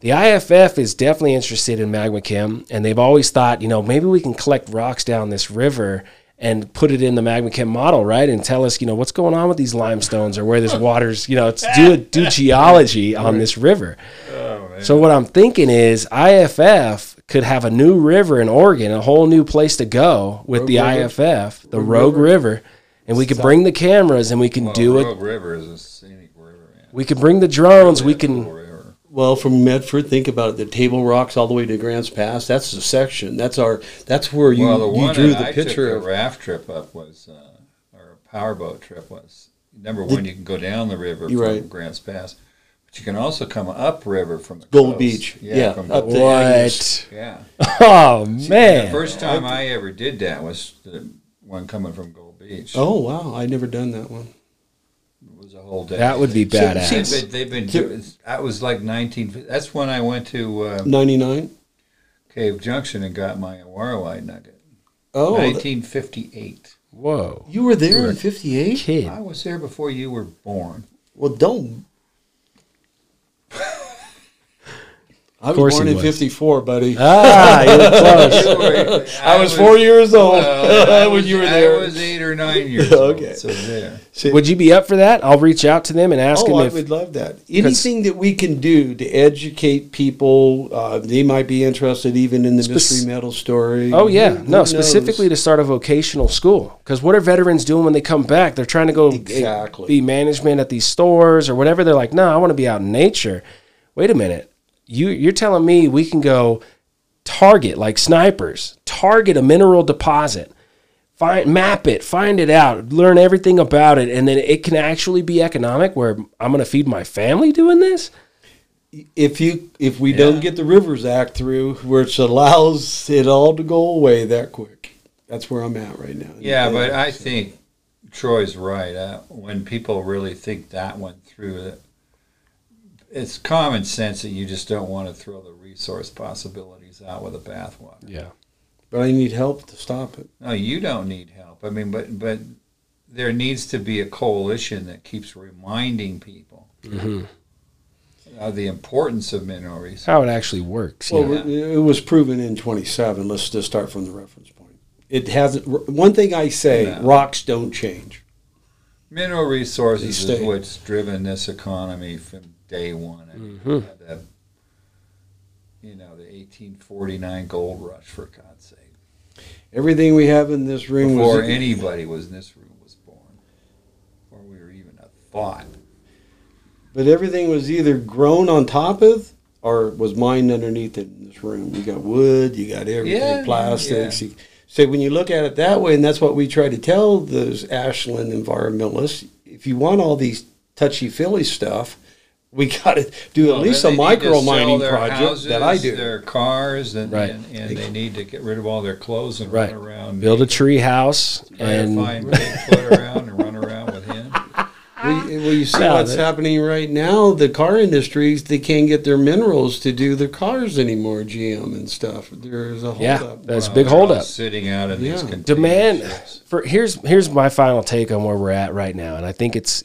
The IFF is definitely interested in Magma Chem, and they've always thought, you know, maybe we can collect rocks down this river and put it in the Magma Chem model, right? And tell us, you know, what's going on with these limestones or where this water's, you know, it's do geology on this river. Oh, man. So what I'm thinking is IFF could have a new river in Oregon, a whole new place to go with IFF, the Rogue River, and we could bring the cameras and we can do it. Rogue River is a scenic river, man. We could bring the drones, we can... Well, from Medford, think about it, the table rocks all the way to Grants Pass. That's the section. That's where you, you drew the picture. Well, the raft trip up was, or a powerboat trip was, number one, you can go down the river from Grants Pass, but you can also come up river from the Gold coast. Beach. Yeah, from up the Yeah. Oh, man. The first time I ever did that was the one coming from Gold Beach. Oh, wow. I'd never done that one. A whole day. That would be badass. That was like 19. That's when I went to 99 Cave Junction and got my Awarowite nugget. Oh, 1958. Whoa, you were there in 58? Kid. I was there before you were born. Well, don't. I was born in 54, buddy. Ah, you're close. I was 4 years old when you were there. I was 8 or 9 years old. So there. Would you be up for that? I'll reach out to them and ask them if... I would love that. Anything that we can do to educate people, they might be interested even in the mystery metal story. Oh, yeah. Specifically to start a vocational school. Because what are veterans doing when they come back? They're trying to go be management at these stores or whatever. They're like, no, I want to be out in nature. Wait a minute. You're telling me we can go target, like snipers, target a mineral deposit, map it, find it out, learn everything about it, and then it can actually be economic where I'm going to feed my family doing this? If we don't get the Rivers Act through, where it allows it all to go away that quick. That's where I'm at right now. Yeah, but I think Troy's right. When people really think that one through, it's common sense that you just don't want to throw the resource possibilities out with a bathwater. Yeah. But I need help to stop it. No, you don't need help. I mean, but there needs to be a coalition that keeps reminding people of the importance of mineral resources. How it actually works. Well, it was proven in 27. Let's just start from the reference point. It hasn't. One thing I say, rocks don't change. Mineral resources is what's driven this economy from day one. The 1849 gold rush, for God's sake. Everything we have in this room before anybody was in this room was born, or we were even a thought. But everything was either grown on top of or was mined underneath it in this room. You got wood, you got everything, plastics. Yeah. So when you look at it that way, and that's what we try to tell those Ashland environmentalists, if you want all these touchy-feely stuff, we got to do at least a micro mining project that I do. Their cars and they need to get rid of all their clothes and run around. Build a tree house and find Bigfoot around and run around with him. Well, you see what's happening right now. The car industries, they can't get their minerals to do their cars anymore. GM and stuff. There's a holdup. Yeah, that's a big holdup. Sitting out in these containers. Here's my final take on where we're at right now, and I think it's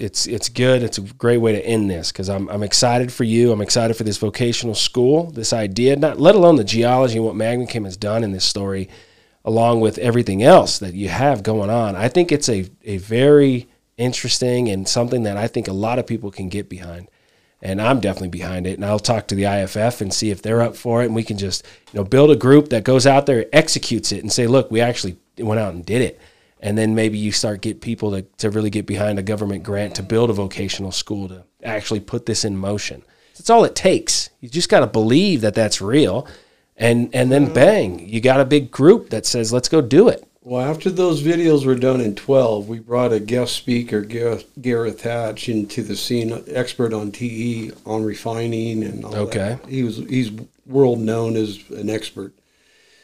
good. It's a great way to end this because I'm excited for you. I'm excited for this vocational school. This idea, not let alone the geology and what Magma Chem has done in this story, along with everything else that you have going on. I think it's a very interesting and something that I think a lot of people can get behind, and I'm definitely behind it. And I'll talk to the IFF and see if they're up for it, and we can just build a group that goes out there, executes it, and say, look, we actually went out and did it. And then maybe you start get people to really get behind a government grant to build a vocational school to actually put this in motion. That's all it takes. You just got to believe that that's real. And then bang, you got a big group that says, let's go do it. Well, after those videos were done in 12, we brought a guest speaker, Gareth Hatch, into the scene, expert on TE, on refining and all that. He's world known as an expert.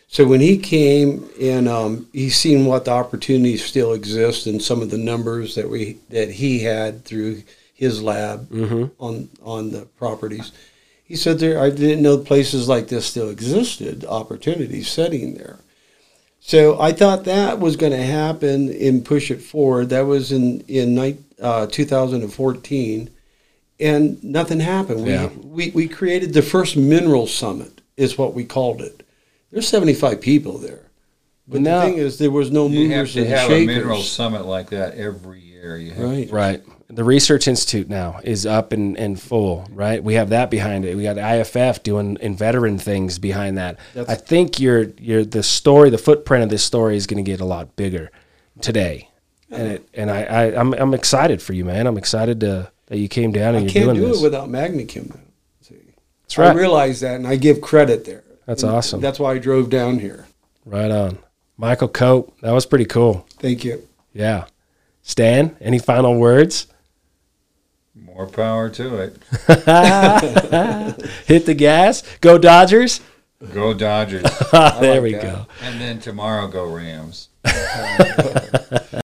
So when he came and he's seen what the opportunities still exist and some of the numbers that he had through his lab on the properties, he said, I didn't know places like this still existed, opportunities setting there. So I thought that was going to happen and push it forward. That was in 2014, and nothing happened. Yeah. We created the first mineral summit, is what we called it. There's 75 people there, but now, the thing is, there was no movers and shakers. You have to have a mineral summit like that every year. You have right. The Research Institute now is up and full, right? We have that behind it. We got IFF doing in veteran things behind that. I think the story, the footprint of this story is going to get a lot bigger today, and I'm excited for you, man. I'm excited that you came down and you're doing this. I can't do it without Magma Kim. That's right. I realize that, and I give credit there. That's awesome. That's why I drove down here. Right on. Michael Cope, that was pretty cool. Thank you. Yeah. Stan, any final words? More power to it. Hit the gas. Go Dodgers. Go Dodgers. There we go. And then tomorrow, go Rams.